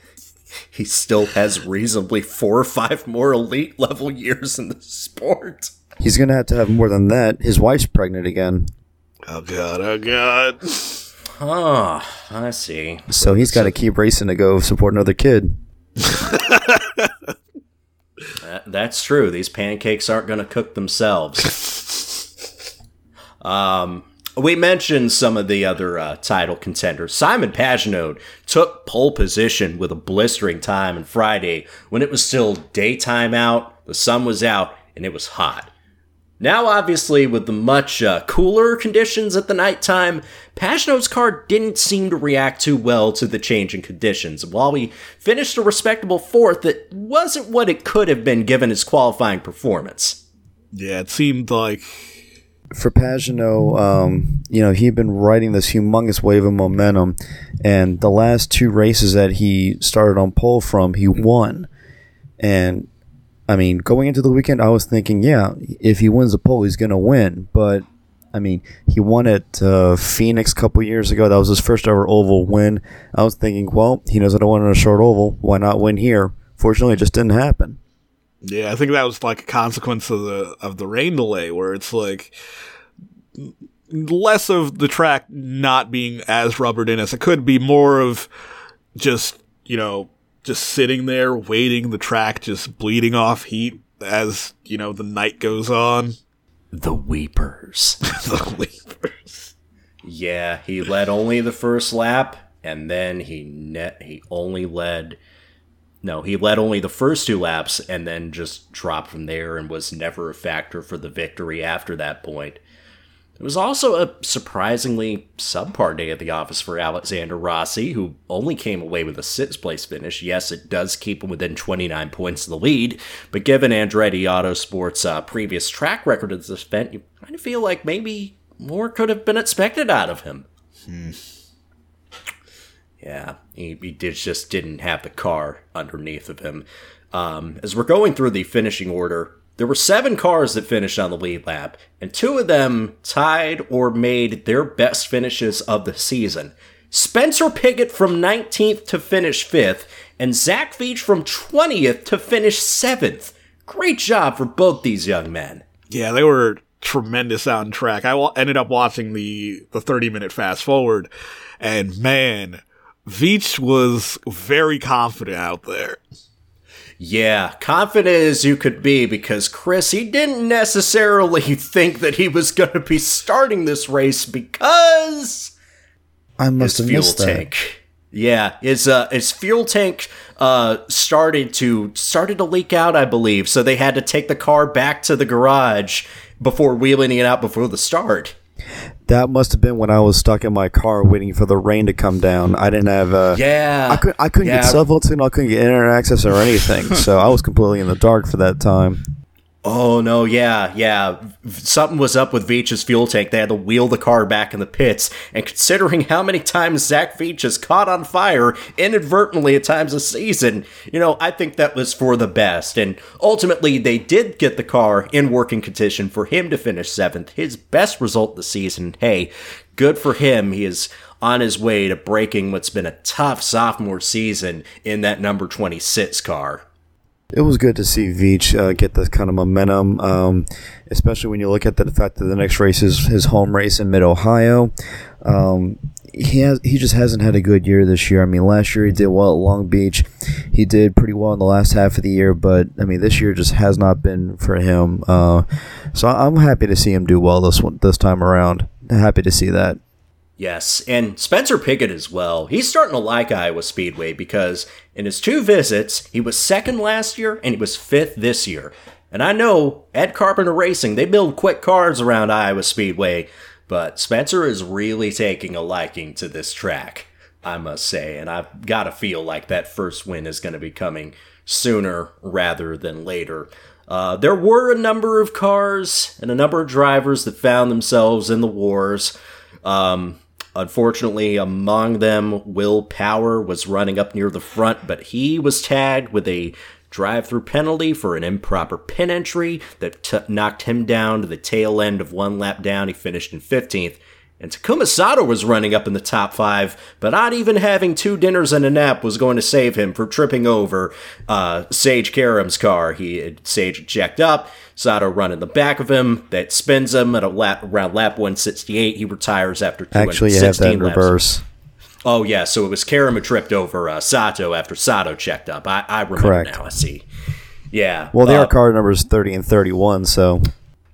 He still has reasonably 4 or 5 more elite level years in the sport. He's going to have more than that. His wife's pregnant again. Oh, God. Oh, God. Oh, I see. So he's got to keep racing to go support another kid. That's true. These pancakes aren't going to cook themselves. We mentioned some of the other title contenders. Simon Pagenaud took pole position with a blistering time on Friday when it was still daytime out, the sun was out, and it was hot. Now, obviously, with the much cooler conditions at the nighttime, Pagenaud's car didn't seem to react too well to the change in conditions. While he finished a respectable 4th, it wasn't what it could have been given his qualifying performance. Yeah, it seemed like... For Pagenaud, he'd been riding this humongous wave of momentum, and the last 2 races that he started on pole from, he won. And, I mean, going into the weekend, I was thinking, yeah, if he wins the pole, he's going to win. But, I mean, he won at Phoenix a couple years ago. That was his first ever oval win. I was thinking, well, he knows I don't win a short oval. Why not win here? Fortunately, it just didn't happen. Yeah, I think that was like a consequence of the rain delay, where it's like less of the track not being as rubbered in as it could be, more of just, just sitting there waiting, the track just bleeding off heat as, the night goes on. the Weepers. The Weepers. Yeah, he led only the first lap, and then he led only the first two laps, and then just dropped from there and was never a factor for the victory after that point. It was also a surprisingly subpar day at the office for Alexander Rossi, who only came away with a 6th-place finish. Yes, it does keep him within 29 points of the lead, but given Andretti Autosport's previous track record at this event, you kind of feel like maybe more could have been expected out of him. Yeah, he just didn't have the car underneath of him. As we're going through the finishing order, there were 7 cars that finished on the lead lap, and 2 of them tied or made their best finishes of the season. Spencer Pigot from 19th to finish 5th, and Zach Veach from 20th to finish 7th. Great job for both these young men. Yeah, they were tremendous on track. I ended up watching the 30-minute fast-forward, and man, Veach was very confident out there. Yeah, confident as you could be, because Chris, he didn't necessarily think that he was going to be starting this race because I must have missed that. Yeah, his fuel tank started to leak out, I believe, so they had to take the car back to the garage before wheeling it out before the start. That must have been when I was stuck in my car waiting for the rain to come down. I didn't have I couldn't get cell phone signal, I couldn't get internet access or anything, so I was completely in the dark for that time. Oh no, yeah. Something was up with Veach's fuel tank. They had to wheel the car back in the pits, and considering how many times Zach Veach has caught on fire inadvertently at times this season, I think that was for the best. And ultimately, they did get the car in working condition for him to finish 7th, his best result this season. Hey, good for him. He is on his way to breaking what's been a tough sophomore season in that number 26 car. It was good to see Veach get this kind of momentum, especially when you look at the fact that the next race is his home race in Mid-Ohio. He just hasn't had a good year this year. I mean, last year he did well at Long Beach. He did pretty well in the last half of the year, but, I mean, this year just has not been for him. So I'm happy to see him do well this time around. Happy to see that. Yes, and Spencer Pigot as well. He's starting to like Iowa Speedway because in his 2 visits, he was 2nd last year and he was 5th this year. And I know Ed Carpenter Racing, they build quick cars around Iowa Speedway, but Spencer is really taking a liking to this track, I must say. And I've got to feel like that first win is going to be coming sooner rather than later. There were a number of cars and a number of drivers that found themselves in the wars. Unfortunately, among them, Will Power was running up near the front, but he was tagged with a drive-through penalty for an improper pit entry that knocked him down to the tail end of one lap down. He finished in 15th. And Takuma Sato was running up in the top 5, but not even having 2 dinners and a nap was going to save him from tripping over Sage Karam's car. Sage checked up. Sato run in the back of him. That spins him at around lap 168. He retires after 216 laps. Actually, you have that in reverse. Oh, yeah. So it was Karam who tripped over Sato after Sato checked up. I remember Correct. Now. I see. Yeah. Well, they are car numbers 30 and 31, so...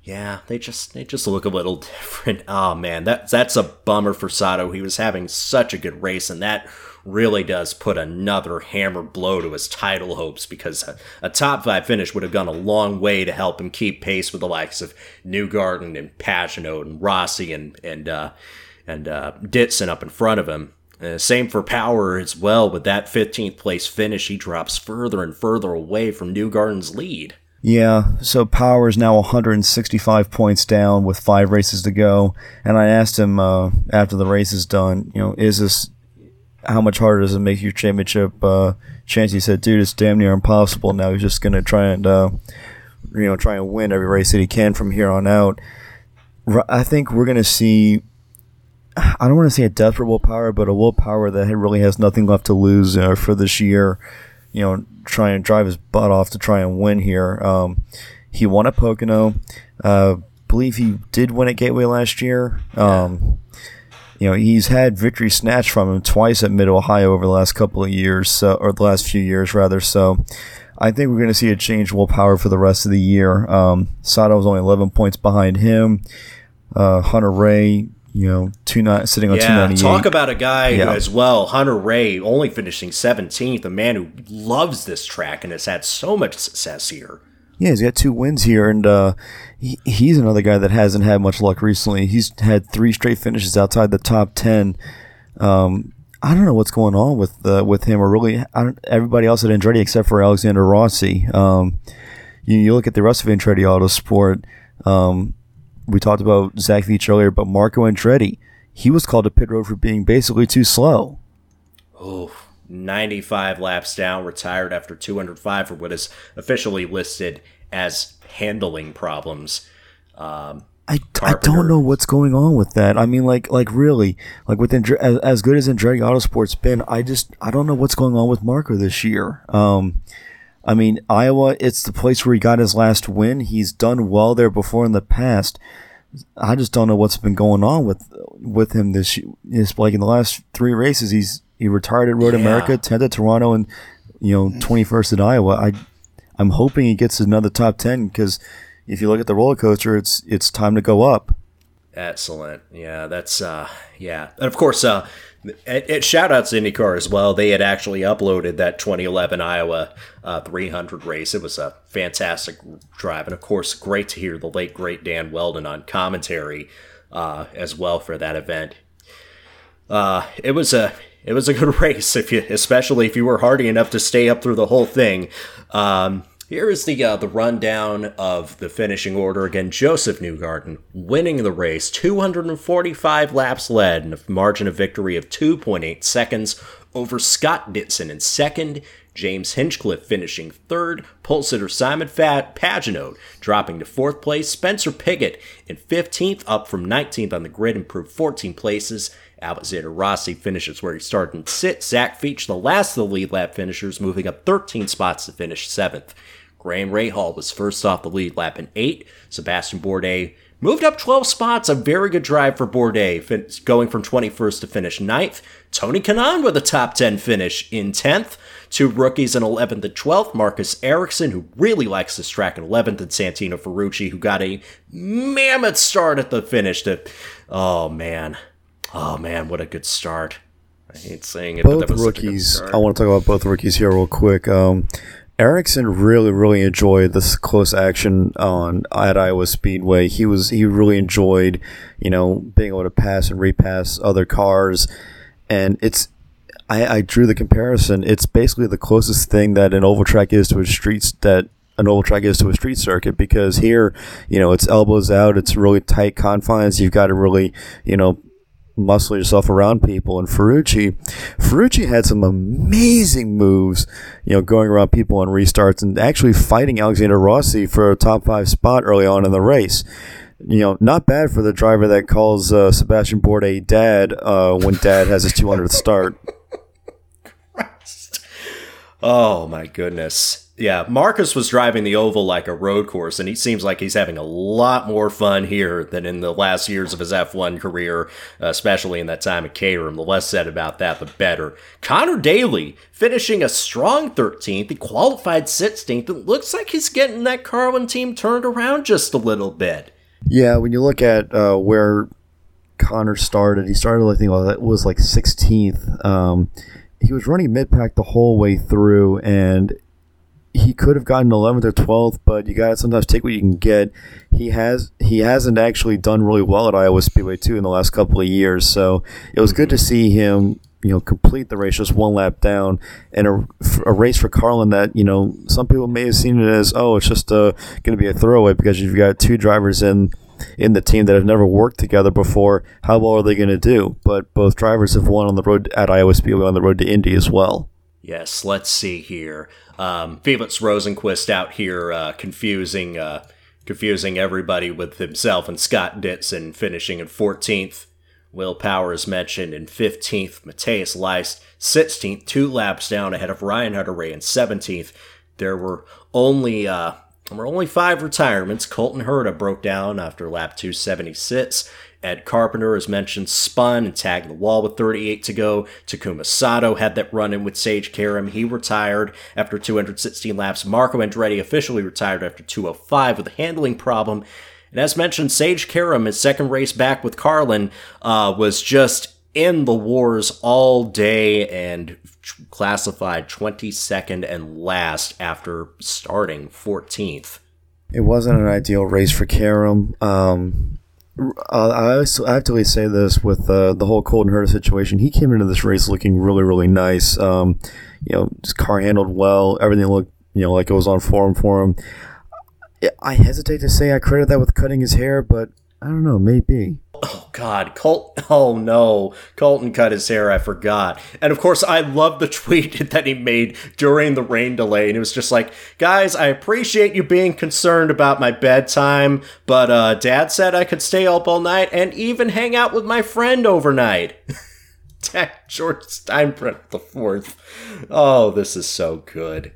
Yeah, they just look a little different. Oh, man, that's a bummer for Sato. He was having such a good race, and that really does put another hammer blow to his title hopes, because a top 5 finish would have gone a long way to help him keep pace with the likes of Newgarden and Pagenaud and Rossi and Dixon up in front of him. Same for Power as well. With that 15th place finish, he drops further and further away from Newgarden's lead. Yeah, so Power is now 165 points down with 5 races to go, and I asked him after the race is done, how much harder does it make your championship chance? He said, "Dude, it's damn near impossible now. He's just gonna try and win every race that he can from here on out." I think we're gonna see. I don't want to say a death for Will Power, but a Will Power that really has nothing left to lose for this year. Try and drive his butt off to try and win here. He won at Pocono. Believe he did win at Gateway last year. He's had victory snatched from him twice at Mid-Ohio over the last few years. So I think we're going to see a change in Will Power for the rest of the year. Sato was only 11 points behind him. Hunter Ray, you know, sitting on 298. Talk about a guy as well. Hunter Ray only finishing 17th, a man who loves this track and has had so much success here. Yeah, he's got 2 wins here, and he's another guy that hasn't had much luck recently. He's had 3 straight finishes outside the top 10. I don't know what's going on with him, or really everybody else at Andretti except for Alexander Rossi. You look at the rest of Andretti Autosport. We talked about Zach Veach earlier, but Marco Andretti, he was called to pit road for being basically too slow. Oh, 95 laps down, retired after 205 for what is officially listed as handling problems. I don't know what's going on with that. I mean, really, with as good as Andretti Autosport's been, I don't know what's going on with Marco this year. I mean, Iowa, it's the place where he got his last win. He's done well there before in the past. I just don't know what's been going on with him this year. It's like in the last 3 races, he retired at Road America, 10th at Toronto, and 21st at Iowa. I'm hoping he gets another top 10 because if you look at the roller coaster, it's time to go up. Excellent. Yeah, that's and of course, shout out to IndyCar as well. They had actually uploaded that 2011 Iowa 300 race. It was a fantastic drive, and of course, great to hear the late great Dan Weldon on commentary as well for that event. It was a good race, especially if you were hardy enough to stay up through the whole thing. Here is the rundown of the finishing order. Again, Josef Newgarden winning the race, 245 laps led, and a margin of victory of 2.8 seconds over Scott Dixon in second, James Hinchcliffe finishing third, pole sitter Simon Pagenaud dropping to fourth place, Spencer Pigot in 15th, up from 19th on the grid, improved 14 places. Alexander Rossi finishes where he started in 6th. Zach Veach, the last of the lead lap finishers, moving up 13 spots to finish 7th. Graham Rahal was first off the lead lap in 8th. Sebastian Bourdais moved up 12 spots. A very good drive for Bourdais, going from 21st to finish 9th. Tony Kanaan with a top 10 finish in 10th. 2 rookies in 11th and 12th. Marcus Ericsson, who really likes this track, in 11th. And Santino Ferrucci, who got a mammoth start at the finish. Oh, man, what a good start. I hate saying it, but that was rookies. I want to talk about both rookies here real quick. Ericsson really, really enjoyed this close action at Iowa Speedway. He really enjoyed, being able to pass and repass other cars. And I drew the comparison. It's basically the closest thing that an oval track is to a street circuit, because here, it's elbows out. It's really tight confines. You've got to really, muscle yourself around people. And Ferrucci had some amazing moves, going around people on restarts and actually fighting Alexander Rossi for a top 5 spot early on in the race. Not bad for the driver that calls Sebastian Bourdais dad when dad has his 200th start. Christ. Oh my goodness. Yeah, Marcus was driving the oval like a road course, and he seems like he's having a lot more fun here than in the last years of his F1 career, especially in that time at Caterham. The less said about that, the better. Connor Daly finishing a strong 13th. He qualified 16th. It looks like he's getting that Carlin team turned around just a little bit. Yeah, when you look at where Connor started, I think that was like 16th. He was running mid-pack the whole way through, and he could have gotten 11th or 12th, but you got to sometimes take what you can get. He hasn't actually done really well at Iowa Speedway too in the last couple of years, so it was good to see him, complete the race just 1 lap down, and a race for Carlin that some people may have seen it as it's just going to be a throwaway because you've got 2 drivers in the team that have never worked together before. How well are they going to do? But both drivers have won on the road at Iowa Speedway, on the road to Indy as well. Yes, let's see here. Felix Rosenquist out here confusing everybody with himself, and Scott Dixon finishing in 14th. Will Power is mentioned in 15th. Matthias Leist, 16th, 2 laps down ahead of Ryan Hunter-Reay in 17th. There were only 5 retirements. Colton Herta broke down after lap 276. Ed Carpenter, as mentioned, spun and tagged the wall with 38 to go. Takuma Sato had that run-in with Sage Karam. He retired after 216 laps. Marco Andretti officially retired after 205 with a handling problem. And as mentioned, Sage Karam, his second race back with Carlin, was just in the wars all day and classified 22nd and last after starting 14th. It wasn't an ideal race for Karam. I have to really say this with the whole Colton Herta situation. He came into this race looking really, really nice. His car handled well. Everything looked, like it was on form for him. I hesitate to say I credit that with cutting his hair, but I don't know, maybe. Oh, God. Colton cut his hair. I forgot. And, of course, I love the tweet that he made during the rain delay. And it was just like, guys, I appreciate you being concerned about my bedtime, but Dad said I could stay up all night and even hang out with my friend overnight. George Steinbrenner IV. Oh, this is so good.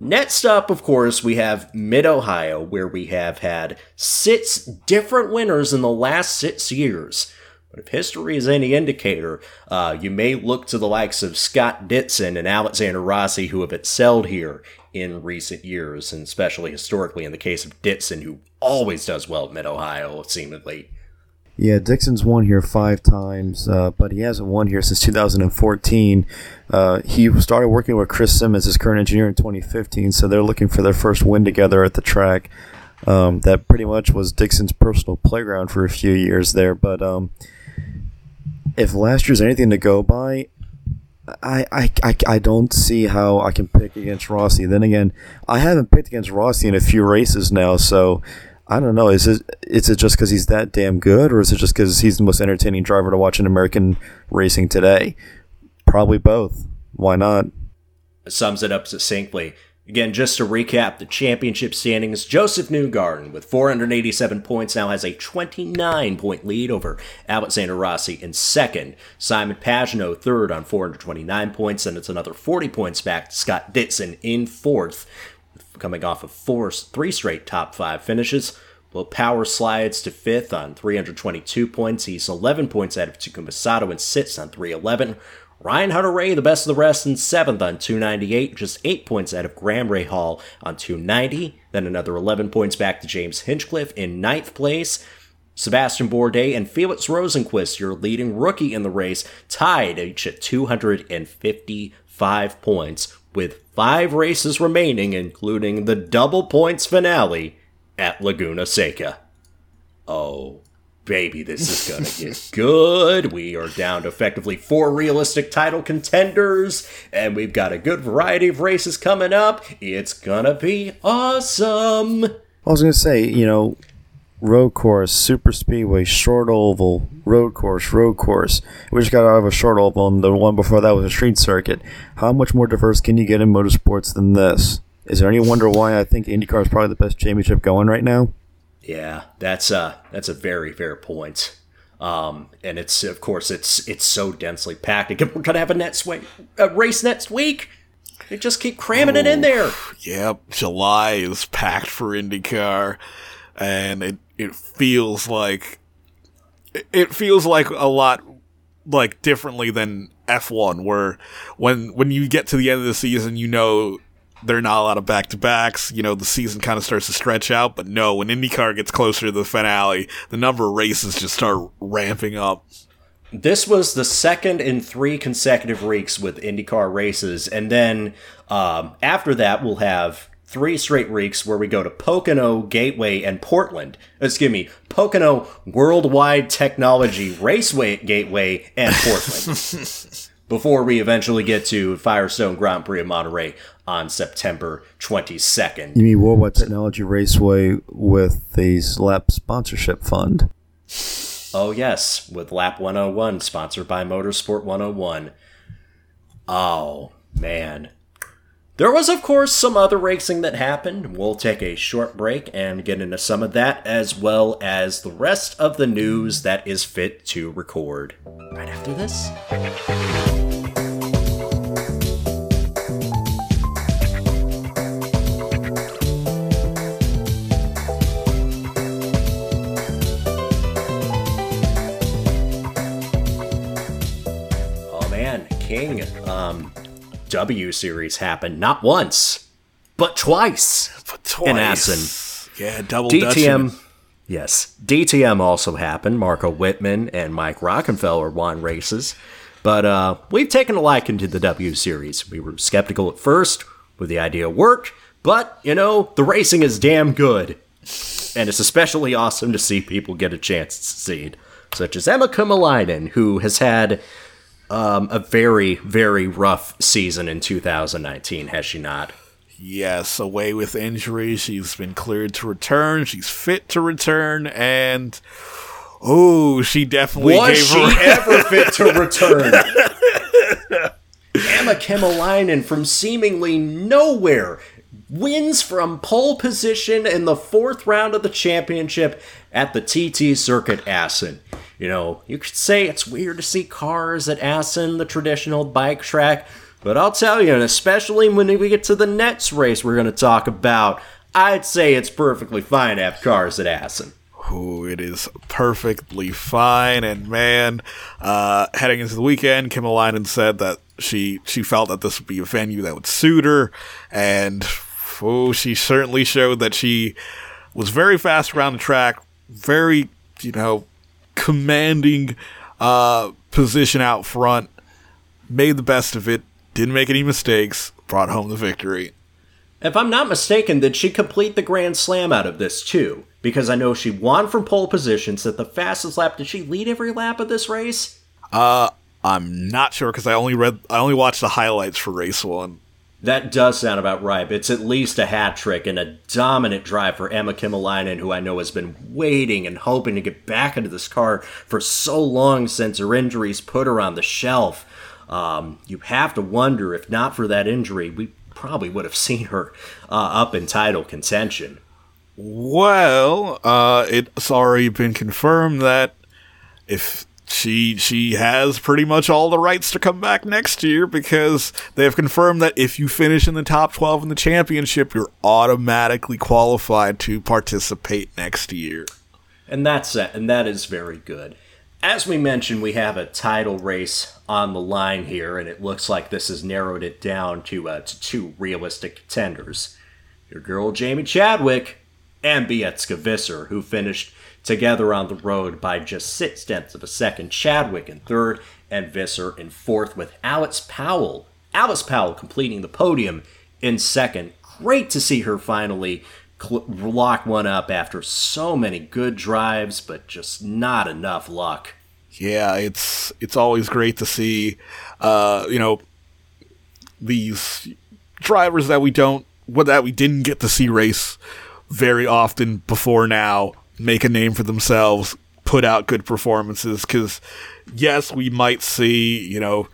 Next up, of course, we have Mid-Ohio, where we have had 6 different winners in the last 6 years. But if history is any indicator, you may look to the likes of Scott Dixon and Alexander Rossi, who have excelled here in recent years, and especially historically in the case of Dixon, who always does well at Mid-Ohio, seemingly. Yeah, Dixon's won here 5 times, but he hasn't won here since 2014. He started working with Chris Simmons, his current engineer, in 2015, so they're looking for their first win together at the track. That pretty much was Dixon's personal playground for a few years there. But if last year's anything to go by, I don't see how I can pick against Rossi. Then again, I haven't picked against Rossi in a few races now, so I don't know. Is it just because he's that damn good, or is it just because he's the most entertaining driver to watch in American racing today? Probably both. Why not? It sums it up succinctly. Again, just to recap the championship standings, Josef Newgarden with 487 points now has a 29-point lead over Alexander Rossi in second. Simon Pagenaud third on 429 points, and it's another 40 points back to Scott Dixon in fourth, coming off of 3 straight top 5 finishes. Will Power slides to 5th on 322 points. He's 11 points out of Takuma Sato in 6th on 311. Ryan Hunter-Reay, the best of the rest, in 7th on 298. Just 8 points out of Graham Rahal on 290. Then another 11 points back to James Hinchcliffe in 9th place. Sebastian Bourdais and Felix Rosenquist, your leading rookie in the race, tied each at 255 points, with 5 races remaining, including the double points finale at Laguna Seca. Oh, baby, this is going to get good. We are down to effectively 4 realistic title contenders, and we've got a good variety of races coming up. It's going to be awesome. I was going to say, road course, super speedway, short oval, road course. We just got out of a short oval, and the one before that was a street circuit. How much more diverse can you get in motorsports than this? Is there any wonder why I think IndyCar is probably the best championship going right now? Yeah, that's a very fair point. And it's, of course, it's so densely packed. Again, we're gonna have a race next week. They just keep cramming it in there. Yep, July is packed for IndyCar, and it feels like a lot like differently than F1, where when you get to the end of the season, they're not a lot of back-to-backs. The season kind of starts to stretch out, but no, when IndyCar gets closer to the finale, the number of races just start ramping up. This was the second in 3 consecutive weeks with IndyCar races, and then after that we'll have 3 straight weeks where we go to Pocono, Gateway, and Portland. Excuse me, Pocono, Worldwide Technology Raceway, Gateway, and Portland. Before we eventually get to Firestone Grand Prix of Monterey on September 22nd. You mean Worldwide Technology Raceway with the LAP sponsorship fund? Oh, yes, with LAP 101, sponsored by Motorsport 101. Oh, man. There was, of course, some other racing that happened. We'll take a short break and get into some of that, as well as the rest of the news that is fit to record right after this. King W Series happened not once, but twice. In Assen. Yeah, double DTM. Dutching. Yes, DTM also happened. Marco Wittmann and Mike Rockenfeller won races. But we've taken a liking to the W Series. We were skeptical at first with the idea worked, but, you know, the racing is damn good. And it's especially awesome to see people get a chance to succeed, such as Emma Kumalainen, who has had a very, very rough season in 2019, has she not? Yes, away with injury. She's been cleared to return. She's fit to return, and... Oh, she definitely ever fit to return? Emma Kumalainen, from seemingly nowhere, wins from pole position in the fourth round of the championship at the TT Circuit Assen. You know, you could say it's weird to see cars at Assen, the traditional bike track, but I'll tell you, and especially when we get to the next race we're going to talk about, I'd say it's perfectly fine to have cars at Assen. Ooh, it is perfectly fine. And man, heading into the weekend, Kumalainen said that she felt that this would be a venue that would suit her, and she certainly showed that she was very fast around the track, very, you know, commanding position out front, made the best of it, didn't make any mistakes, brought home the victory. If I'm not mistaken, did she complete the Grand Slam out of this too? Because I know she won from pole positions at the fastest lap. Did she lead every lap of this race? I'm not sure, because I only watched the highlights for race one. That does sound about right. It's at least a hat trick and a dominant drive for Emma Kumalainen, who I know has been waiting and hoping to get back into this car for so long since her injuries put her on the shelf. You have to wonder, if not for that injury, we probably would have seen her up in title contention. Well, it's already been confirmed that if she has pretty much all the rights to come back next year, because they have confirmed that if you finish in the top 12 in the championship, you're automatically qualified to participate next year. And that's it, and that is very good. As we mentioned, we have a title race on the line here, and it looks like this has narrowed it down to two realistic contenders. Your girl Jamie Chadwick and Beatrice Visser, who finished together on the road by just 0.6 seconds. Chadwick in third and Visser in fourth, with Alice Powell completing the podium in second. Great to see her finally lock one up after so many good drives, but just not enough luck. Yeah, it's always great to see, you know, these drivers that we didn't get to see race very often before now make a name for themselves, put out good performances, because yes, we might see, you know,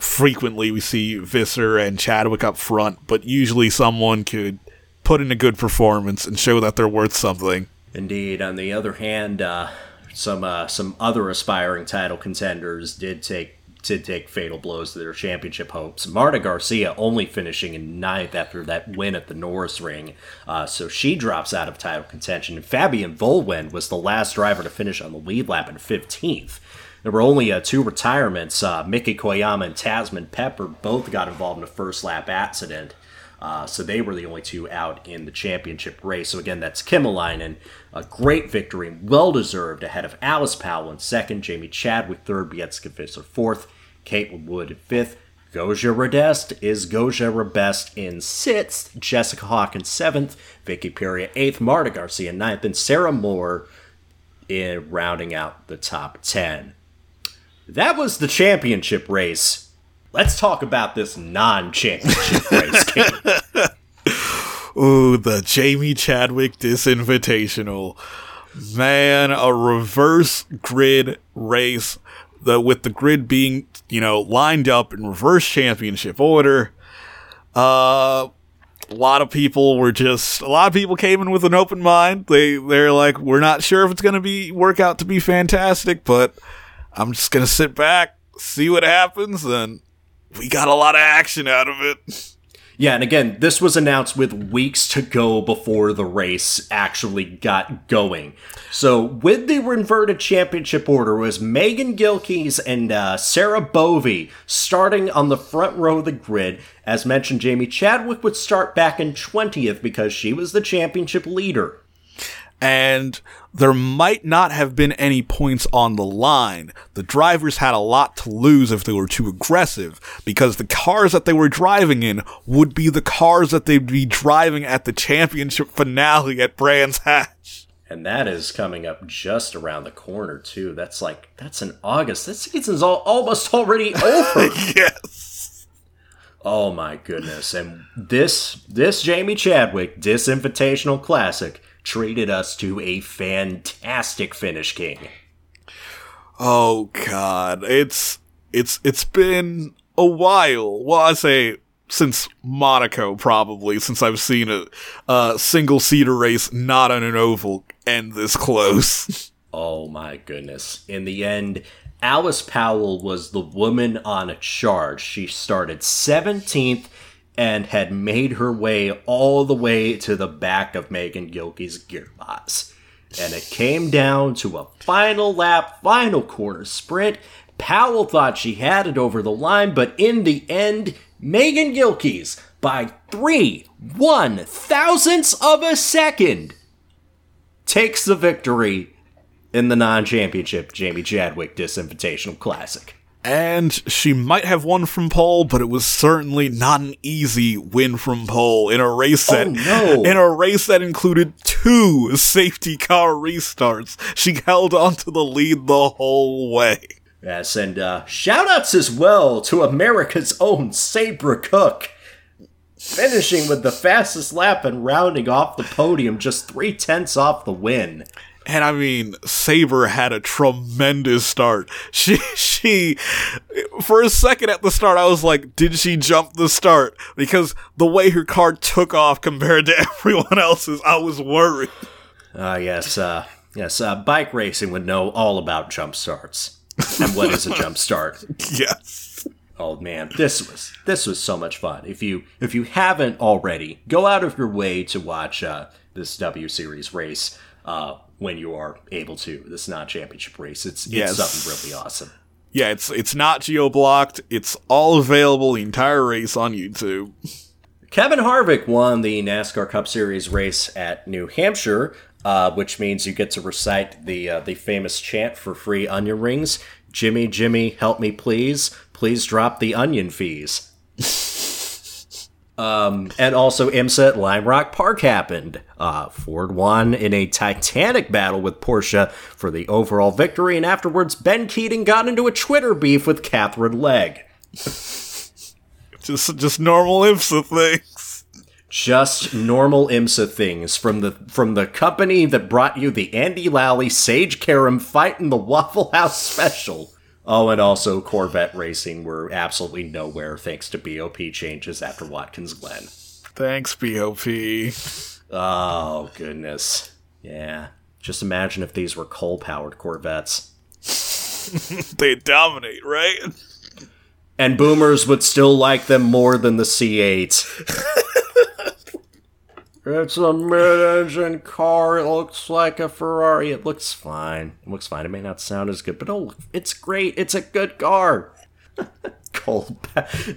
frequently we see Visser and Chadwick up front, but usually someone could put in a good performance and show that they're worth something. Indeed. On the other hand, some other aspiring title contenders did take fatal blows to their championship hopes. Marta Garcia only finishing in ninth after that win at the Norris Ring, so she drops out of title contention. And Fabian Volwin was the last driver to finish on the lead lap in 15th. There were only two retirements. Miki Koyama and Tasman Pepper both got involved in a first lap accident, so they were the only two out in the championship race. So again, that's Kumalainen. A great victory, well-deserved, ahead of Alice Powell in second, Jamie Chadwick third, Beatrice Visser fourth, Caitlin Wood in fifth, Goja Rebest in sixth, Jessica Hawkins seventh, Vicky Peria eighth, Marta Garcia ninth, and Sarah Moore in rounding out the top 10. That was the championship race. Let's talk about this non-championship race game. Ooh, the Jamie Chadwick Disinvitational. Man, a reverse grid race, with the grid being, you know, lined up in reverse championship order. A lot of people came in with an open mind. They're like, we're not sure if it's going to work out to be fantastic, but I'm just going to sit back, see what happens, and we got a lot of action out of it. Yeah, and again, this was announced with weeks to go before the race actually got going. So with the inverted championship order was Megan Gilkeys and Sarah Bovey starting on the front row of the grid. As mentioned, Jamie Chadwick would start back in 20th because she was the championship leader. And there might not have been any points on the line. The drivers had a lot to lose if they were too aggressive, because the cars that they were driving in would be the cars that they'd be driving at the championship finale at Brands Hatch. And that is coming up just around the corner, too. That's in August. That season's almost already over. Yes. Oh, my goodness. And this Jamie Chadwick, this Invitational Classic, treated us to a fantastic finish, King. Oh, God. It's been a while. Well, I say since Monaco, probably, since I've seen a single-seater race not on an oval end this close. Oh, my goodness. In the end, Alice Powell was the woman on a charge. She started 17th and had made her way all the way to the back of Megan Gilkey's gearbox. And it came down to a final lap, final quarter sprint. Powell thought she had it over the line, but in the end, Megan Gilkeys, by 3 one-thousandths of a second, takes the victory in the non-championship Jamie Chadwick Disinvitational Classic. And she might have won from pole, but it was certainly not an easy win from pole in a race that included 2 safety car restarts. She held on to the lead the whole way. Yes, and shout-outs as well to America's own Sabra Cook, finishing with the fastest lap and rounding off the podium just 3/10 off the win. And I mean, Sabre had a tremendous start. She, for a second at the start, I was like, did she jump the start? Because the way her car took off compared to everyone else's, I was worried. Yes, bike racing would know all about jump starts. And what is a jump start? Yes. Oh man, this was so much fun. If you haven't already, go out of your way to watch this W Series race. When you are able to. This non-championship race. It's something really awesome. Yeah, it's not geo-blocked. It's all available, the entire race, on YouTube. Kevin Harvick won the NASCAR Cup Series race at New Hampshire, which means you get to recite the famous chant for free onion rings. Jimmy, Jimmy, help me please. Please drop the onion fees. And also IMSA at Lime Rock Park happened. Ford won in a titanic battle with Porsche for the overall victory, and afterwards Ben Keating got into a Twitter beef with Catherine Legg. Just normal IMSA things. Just normal IMSA things from the company that brought you the Andy Lally Sage Karam fight in the Waffle House special. Oh, and also Corvette racing were absolutely nowhere thanks to BOP changes after Watkins Glen. Thanks, BOP. Oh, goodness. Yeah. Just imagine if these were coal-powered Corvettes. They dominate, right? And boomers would still like them more than the C8. It's a mid-engine car. It looks like a Ferrari. It looks fine. It may not sound as good, but oh, it's great. It's a good car.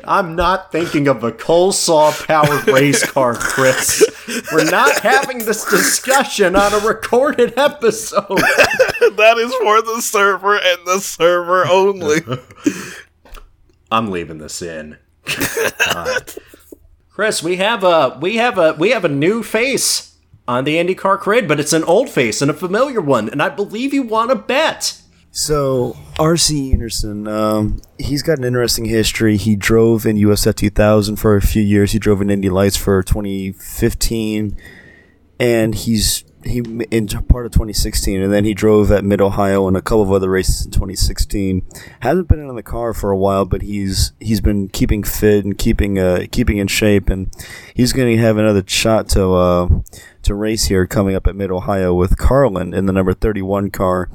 I'm not thinking of a coal saw-powered race car, Chris. We're not having this discussion on a recorded episode. That is for the server and the server only. I'm leaving this in. Chris, we have a new face on the IndyCar grid, but it's an old face and a familiar one, and I believe you want to bet. So RC Enerson, he's got an interesting history. He drove in USF 2000 for a few years. He drove in Indy Lights for 2015, and he in part of 2016, and then he drove at Mid Ohio and a couple of other races in 2016. Hasn't been in the car for a while, but he's been keeping fit and keeping in shape, and he's going to have another shot to race here coming up at Mid-Ohio with Carlin in the number 31 car.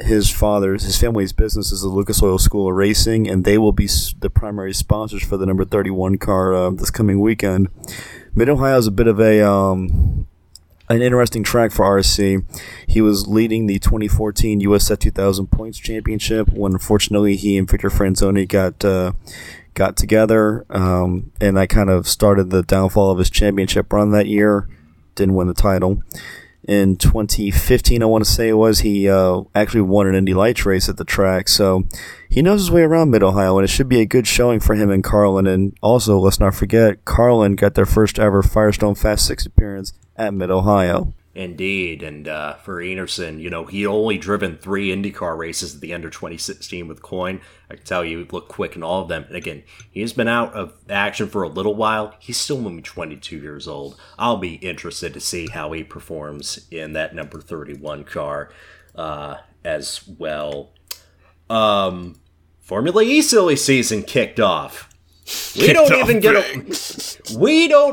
His family's business is the Lucas Oil School of Racing, and they will be the primary sponsors for the number 31 car this coming weekend. Mid-Ohio is a bit of a an interesting track for RC. He was leading the 2014 USF 2000 Points Championship when, unfortunately, he and Victor Franzoni got together, and that kind of started the downfall of his championship run that year. Didn't win the title. In 2015, I want to say it was, he actually won an Indy Lights race at the track, so he knows his way around Mid-Ohio, and it should be a good showing for him and Carlin. And also, let's not forget, Carlin got their first ever Firestone Fast 6 appearance at Mid-Ohio. Indeed, and for Enerson, he only driven 3 IndyCar races at the end of 2016 with Coyne. I can tell you, he looked quick in all of them. And again, he's been out of action for a little while. He's still only 22 years old. I'll be interested to see how he performs in that number 31 car as well. Formula E silly season kicked off. We don't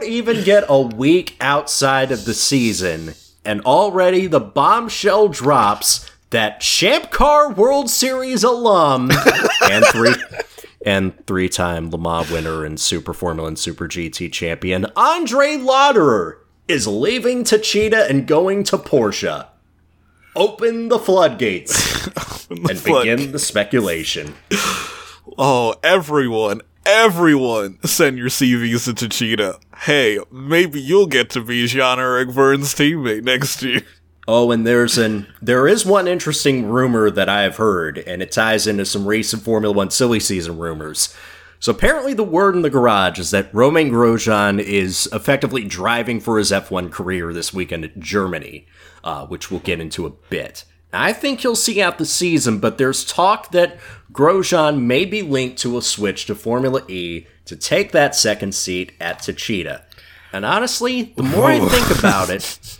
even get a week outside of the season, and already the bombshell drops that Champ Car World Series alum and three-time Le Mans winner and Super Formula and Super GT champion Andre Lotterer is leaving Tachita and going to Porsche. Open the floodgates begin the speculation. Oh, everyone send your CVs to Tachita. Hey, maybe you'll get to be Jean-Eric Verne's teammate next year. Oh, and there is one interesting rumor that I have heard, and it ties into some recent Formula 1 silly season rumors. So apparently the word in the garage is that Romain Grosjean is effectively driving for his F1 career this weekend at Germany, which we'll get into a bit. I think he'll see out the season, but there's talk that Grosjean may be linked to a switch to Formula E to take that second seat at Tachita. And honestly, the more I think about it,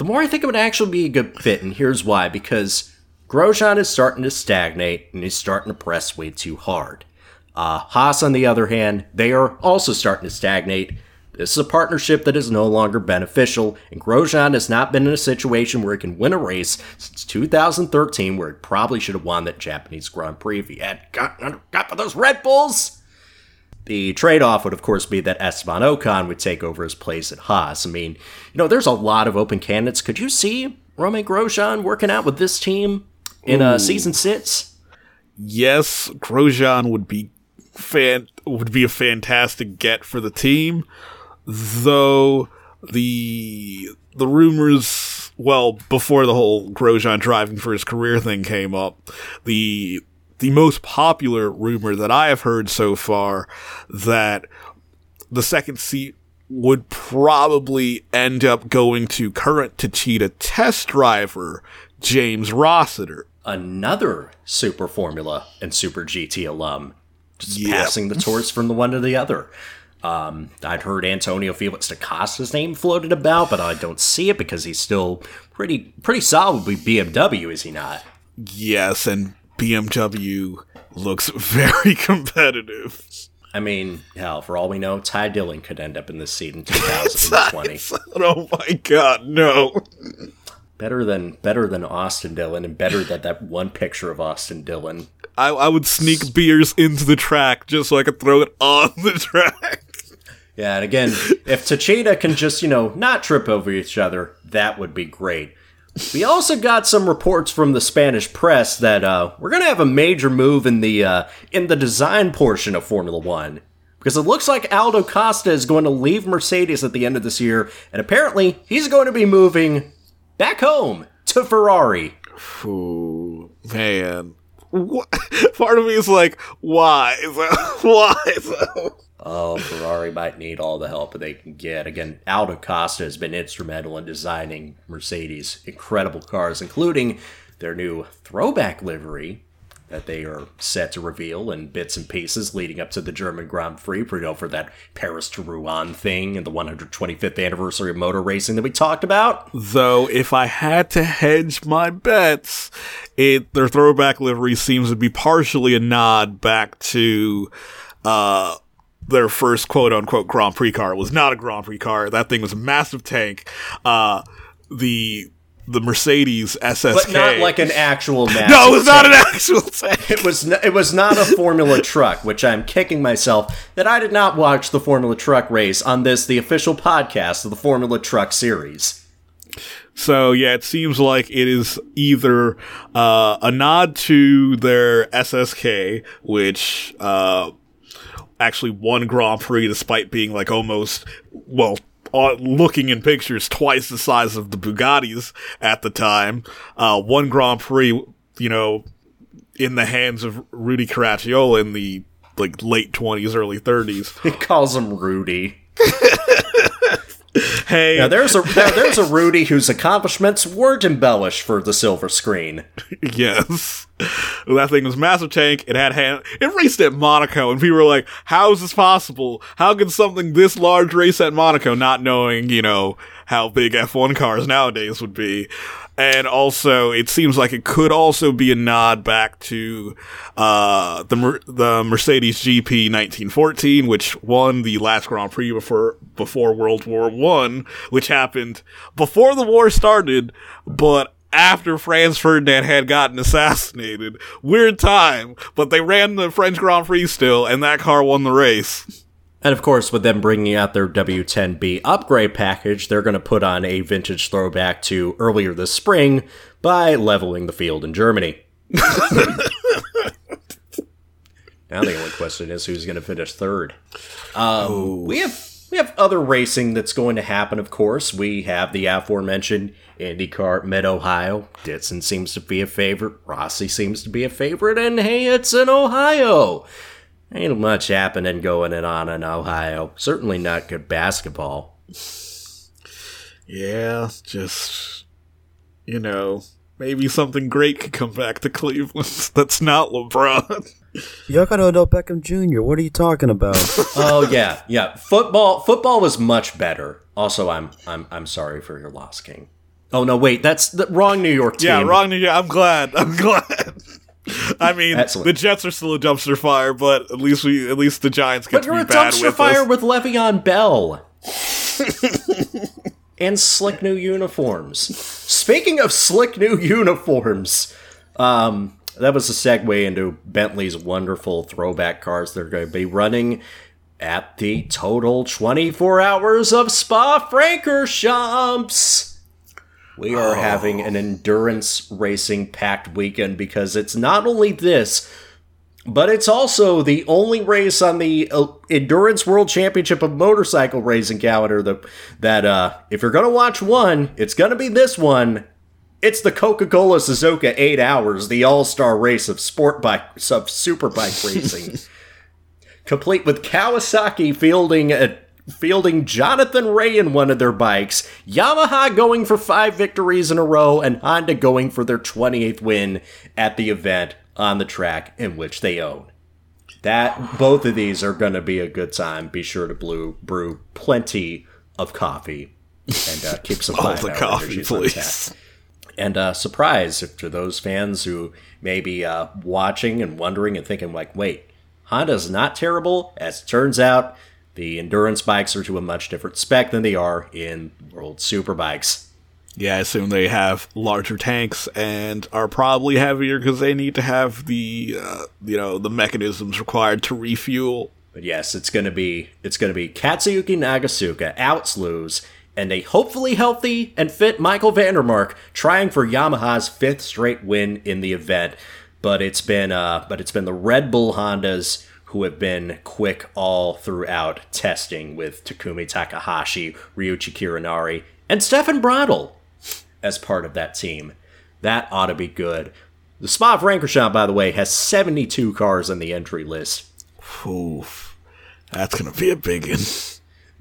it actually be a good fit, and here's why. Because Grosjean is starting to stagnate, and he's starting to press way too hard. Haas, on the other hand, they are also starting to stagnate. This is a partnership that is no longer beneficial, and Grosjean has not been in a situation where he can win a race since 2013, where he probably should have won that Japanese Grand Prix if he had gotten on top of those Red Bulls. The trade-off would, of course, be that Esteban Ocon would take over his place at Haas. I mean, there's a lot of open candidates. Could you see Romain Grosjean working out with this team in Season 6? Yes, Grosjean would be a fantastic get for the team. Though the rumors, well, before the whole Grosjean driving for his career thing came up, the most popular rumor that I have heard so far, that the second seat would probably end up going to current Tachita test driver James Rossiter, another Super Formula and Super GT alum. Passing the torch from the one to the other. I'd heard Antonio Felix da Costa's name floated about, but I don't see it because he's still pretty solid with BMW, is he not? Yes, and BMW looks very competitive. I mean, hell, for all we know, Ty Dillon could end up in this seat in 2020. Oh my God, no. Better than Austin Dillon, and better than that one picture of Austin Dillon. I would sneak beers into the track just so I could throw it on the track. Yeah, and again, if Tachita can just, not trip over each other, that would be great. We also got some reports from the Spanish press that we're going to have a major move in the design portion of Formula 1. Because it looks like Aldo Costa is going to leave Mercedes at the end of this year, and apparently he's going to be moving back home to Ferrari. Ooh, man. What? Part of me is like, why? Why? Oh, Ferrari might need all the help they can get. Again, Aldo Costa has been instrumental in designing Mercedes' incredible cars, including their new throwback livery that they are set to reveal in bits and pieces leading up to the German Grand Prix, for that Paris to Rouen thing and the 125th anniversary of motor racing that we talked about. Though, if I had to hedge my bets, their throwback livery seems to be partially a nod back to their first quote-unquote Grand Prix car. It was not a Grand Prix car. That thing was a massive tank. The Mercedes SSK. But not like an actual massive No, it was not tank. An actual tank. It was not a Formula truck, which I'm kicking myself that I did not watch the Formula truck race on this, the official podcast of the Formula Truck Series. So, yeah, it seems like it is either a nod to their SSK, which actually won Grand Prix despite being like almost, well, looking in pictures twice the size of the Bugattis at the time. One Grand Prix, you know, in the hands of Rudy Caracciola in the like late 20s, early 30s. He calls him Rudy. Hey, now there's a Rudy whose accomplishments weren't embellished for the silver screen. Yes, that thing was massive tank. It had it raced at Monaco, and people were like, "How is this possible? How can something this large race at Monaco?" Not knowing, you know, how big F1 cars nowadays would be, and also it seems like it could also be a nod back to the Mercedes GP 1914, which won the last Grand Prix before World War I, which happened before the war started, but after Franz Ferdinand had gotten assassinated. Weird time, but they ran the French Grand Prix still, and that car won the race. And of course, with them bringing out their W10B upgrade package, they're going to put on a vintage throwback to earlier this spring by leveling the field in Germany. Now the only question is who's going to finish third. We have other racing that's going to happen, of course. We have the aforementioned IndyCar Mid-Ohio. Dixon seems to be a favorite. Rossi seems to be a favorite. And hey, it's in Ohio. Ain't much happening going on in Ohio. Certainly not good basketball. Yeah, just, you know, maybe something great could come back to Cleveland that's not LeBron. Y'all got Odell Beckham Jr. What are you talking about? Oh yeah. Football was much better. Also, I'm sorry for your loss, King. Oh no, wait, that's the wrong New York team. Yeah, wrong New York. I'm glad. I mean, excellent. The Jets are still a dumpster fire, but at least the Giants get to be bad with us. But you're a dumpster fire with Le'Veon Bell. And slick new uniforms. Speaking of slick new uniforms, that was a segue into Bentley's wonderful throwback cars they're going to be running at the total 24 hours of Spa-Francorchamps. We are having an endurance racing packed weekend because it's not only this, but it's also the only race on the Endurance World Championship of Motorcycle Racing calendar that if you're going to watch one, it's going to be this one. It's the Coca-Cola Suzuka 8 Hours, the all-star race of superbike racing, complete with Kawasaki fielding Jonathan Ray in one of their bikes, Yamaha going for 5 victories in a row, and Honda going for their 28th win at the event on the track in which they own. That both of these are going to be a good time. Be sure to brew plenty of coffee and keep some all the coffee, please. And surprise to those fans who may be watching and wondering and thinking, like, wait, Honda's not terrible. As it turns out, the endurance bikes are to a much different spec than they are in World Superbikes. Yeah, I assume they have larger tanks and are probably heavier because they need to have the the mechanisms required to refuel. But yes, it's going to be Katsuyuki Nagasuka, Alex Lewis, and a hopefully healthy and fit Michael Vandermark trying for Yamaha's 5th straight win in the event. But it's been the Red Bull Hondas who have been quick all throughout testing with Takumi Takahashi, Ryuichi Kirinari, and Stefan Bradl as part of that team. That ought to be good. The Spa-Francorchamps, by the way, has 72 cars on the entry list. Oof. That's going to be a big one.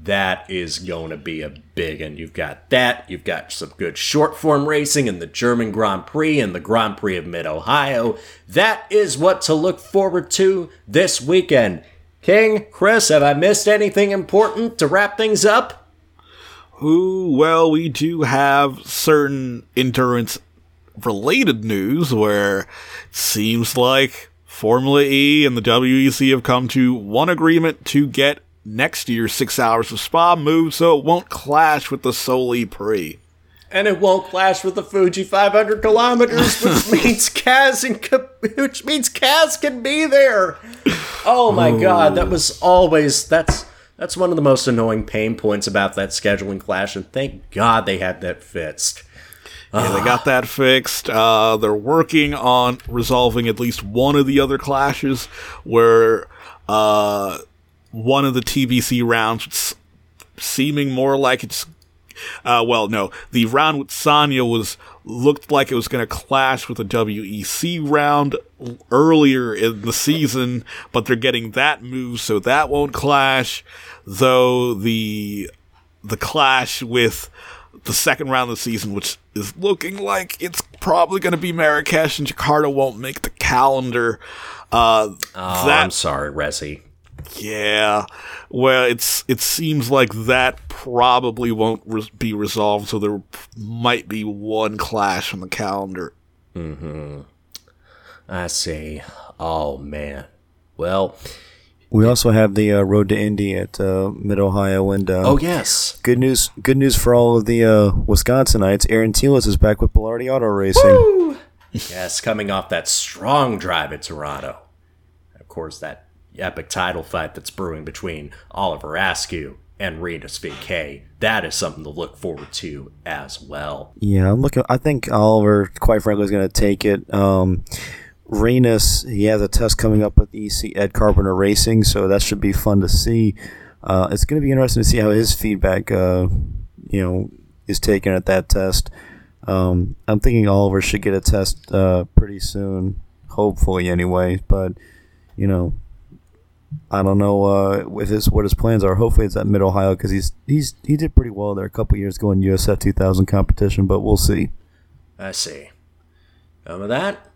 That is going to be a big one. You've got that. You've got some good short-form racing in the German Grand Prix and the Grand Prix of Mid-Ohio. That is what to look forward to this weekend. King, Chris, have I missed anything important to wrap things up? Well, we do have certain endurance-related news where it seems like Formula E and the WEC have come to one agreement to get next year's 6 hours of Spa moved so it won't clash with the Soli Prix. And it won't clash with the Fuji 500 kilometers, which means Kaz can be there. Oh my God, that was always that's one of the most annoying pain points about that scheduling clash. And thank God they had that fixed. Yeah, they got that fixed. They're working on resolving at least one of the other clashes, where one of the TBC rounds, seeming more like it's. The round with Sonya looked like it was going to clash with the WEC round earlier in the season, but they're getting that move, so that won't clash. Though the clash with the second round of the season, which is looking like it's probably going to be Marrakesh and Jakarta, won't make the calendar. I'm sorry, Resi. Yeah, well, it seems like that probably won't be resolved, so there might be one clash on the calendar. Mm-hmm. I see. Oh, man. Well, we also have the Road to Indy at Mid-Ohio. And, oh, yes. Good news for all of the Wisconsinites. Aaron Telis is back with Bilardi Auto Racing. Woo! Yes, coming off that strong drive at Toronto. Of course, that epic title fight that's brewing between Oliver Askew and Rinus VeeKay. That is something to look forward to as well. Yeah, I think Oliver, quite frankly, is going to take it. Rinus, he has a test coming up with EC Ed Carpenter Racing, so that should be fun to see. It's going to be interesting to see how his feedback, is taken at that test. I'm thinking Oliver should get a test pretty soon, hopefully, anyway. But I don't know what his plans are. Hopefully it's at Mid-Ohio, because he did pretty well there a couple years ago in USF 2000 competition, but we'll see. I see. And with that,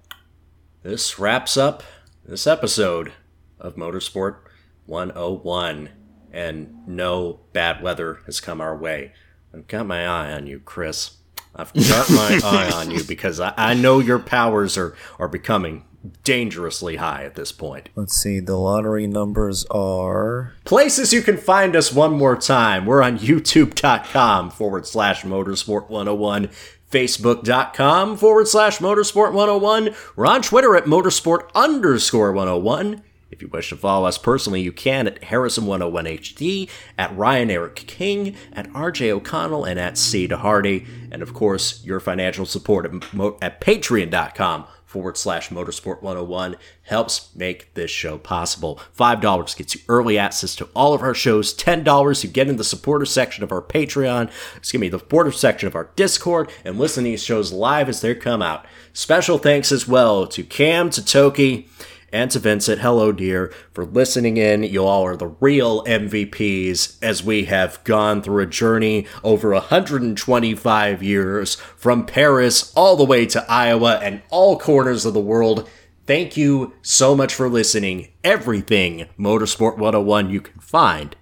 this wraps up this episode of Motorsport 101, and no bad weather has come our way. I've got my eye on you, Chris. I've got my eye on you, because I know your powers are becoming dangerously high at this point. Let's see, the lottery numbers are places you can find us one more time. We're on youtube.com/motorsport101, facebook.com/motorsport101. We're on Twitter at motorsport_101. If you wish to follow us personally, you can at Harrison101HD, at Ryan Eric King, at RJ O'Connell, and at C. DeHardy. And of course, your financial support at patreon.com/motorsport101 helps make this show possible. $5 gets you early access to all of our shows. $10, you get in the supporter section of our Patreon, the supporter section of our Discord, and listen to these shows live as they come out. Special thanks as well to Cam, to Toki, and to Vincent. Hello, dear, for listening in. You all are the real MVPs, as we have gone through a journey over 125 years from Paris all the way to Iowa and all corners of the world. Thank you so much for listening. Everything Motorsport 101 you can find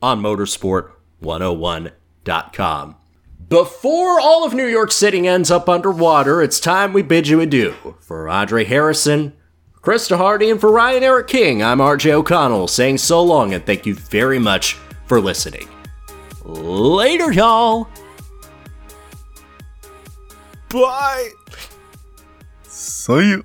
on motorsport101.com. Before all of New York City ends up underwater, it's time we bid you adieu. For Andre Harrison, Chris DeHardy, and for Ryan Eric King, I'm RJ O'Connell, saying so long, and thank you very much for listening. Later, y'all. Bye. See you.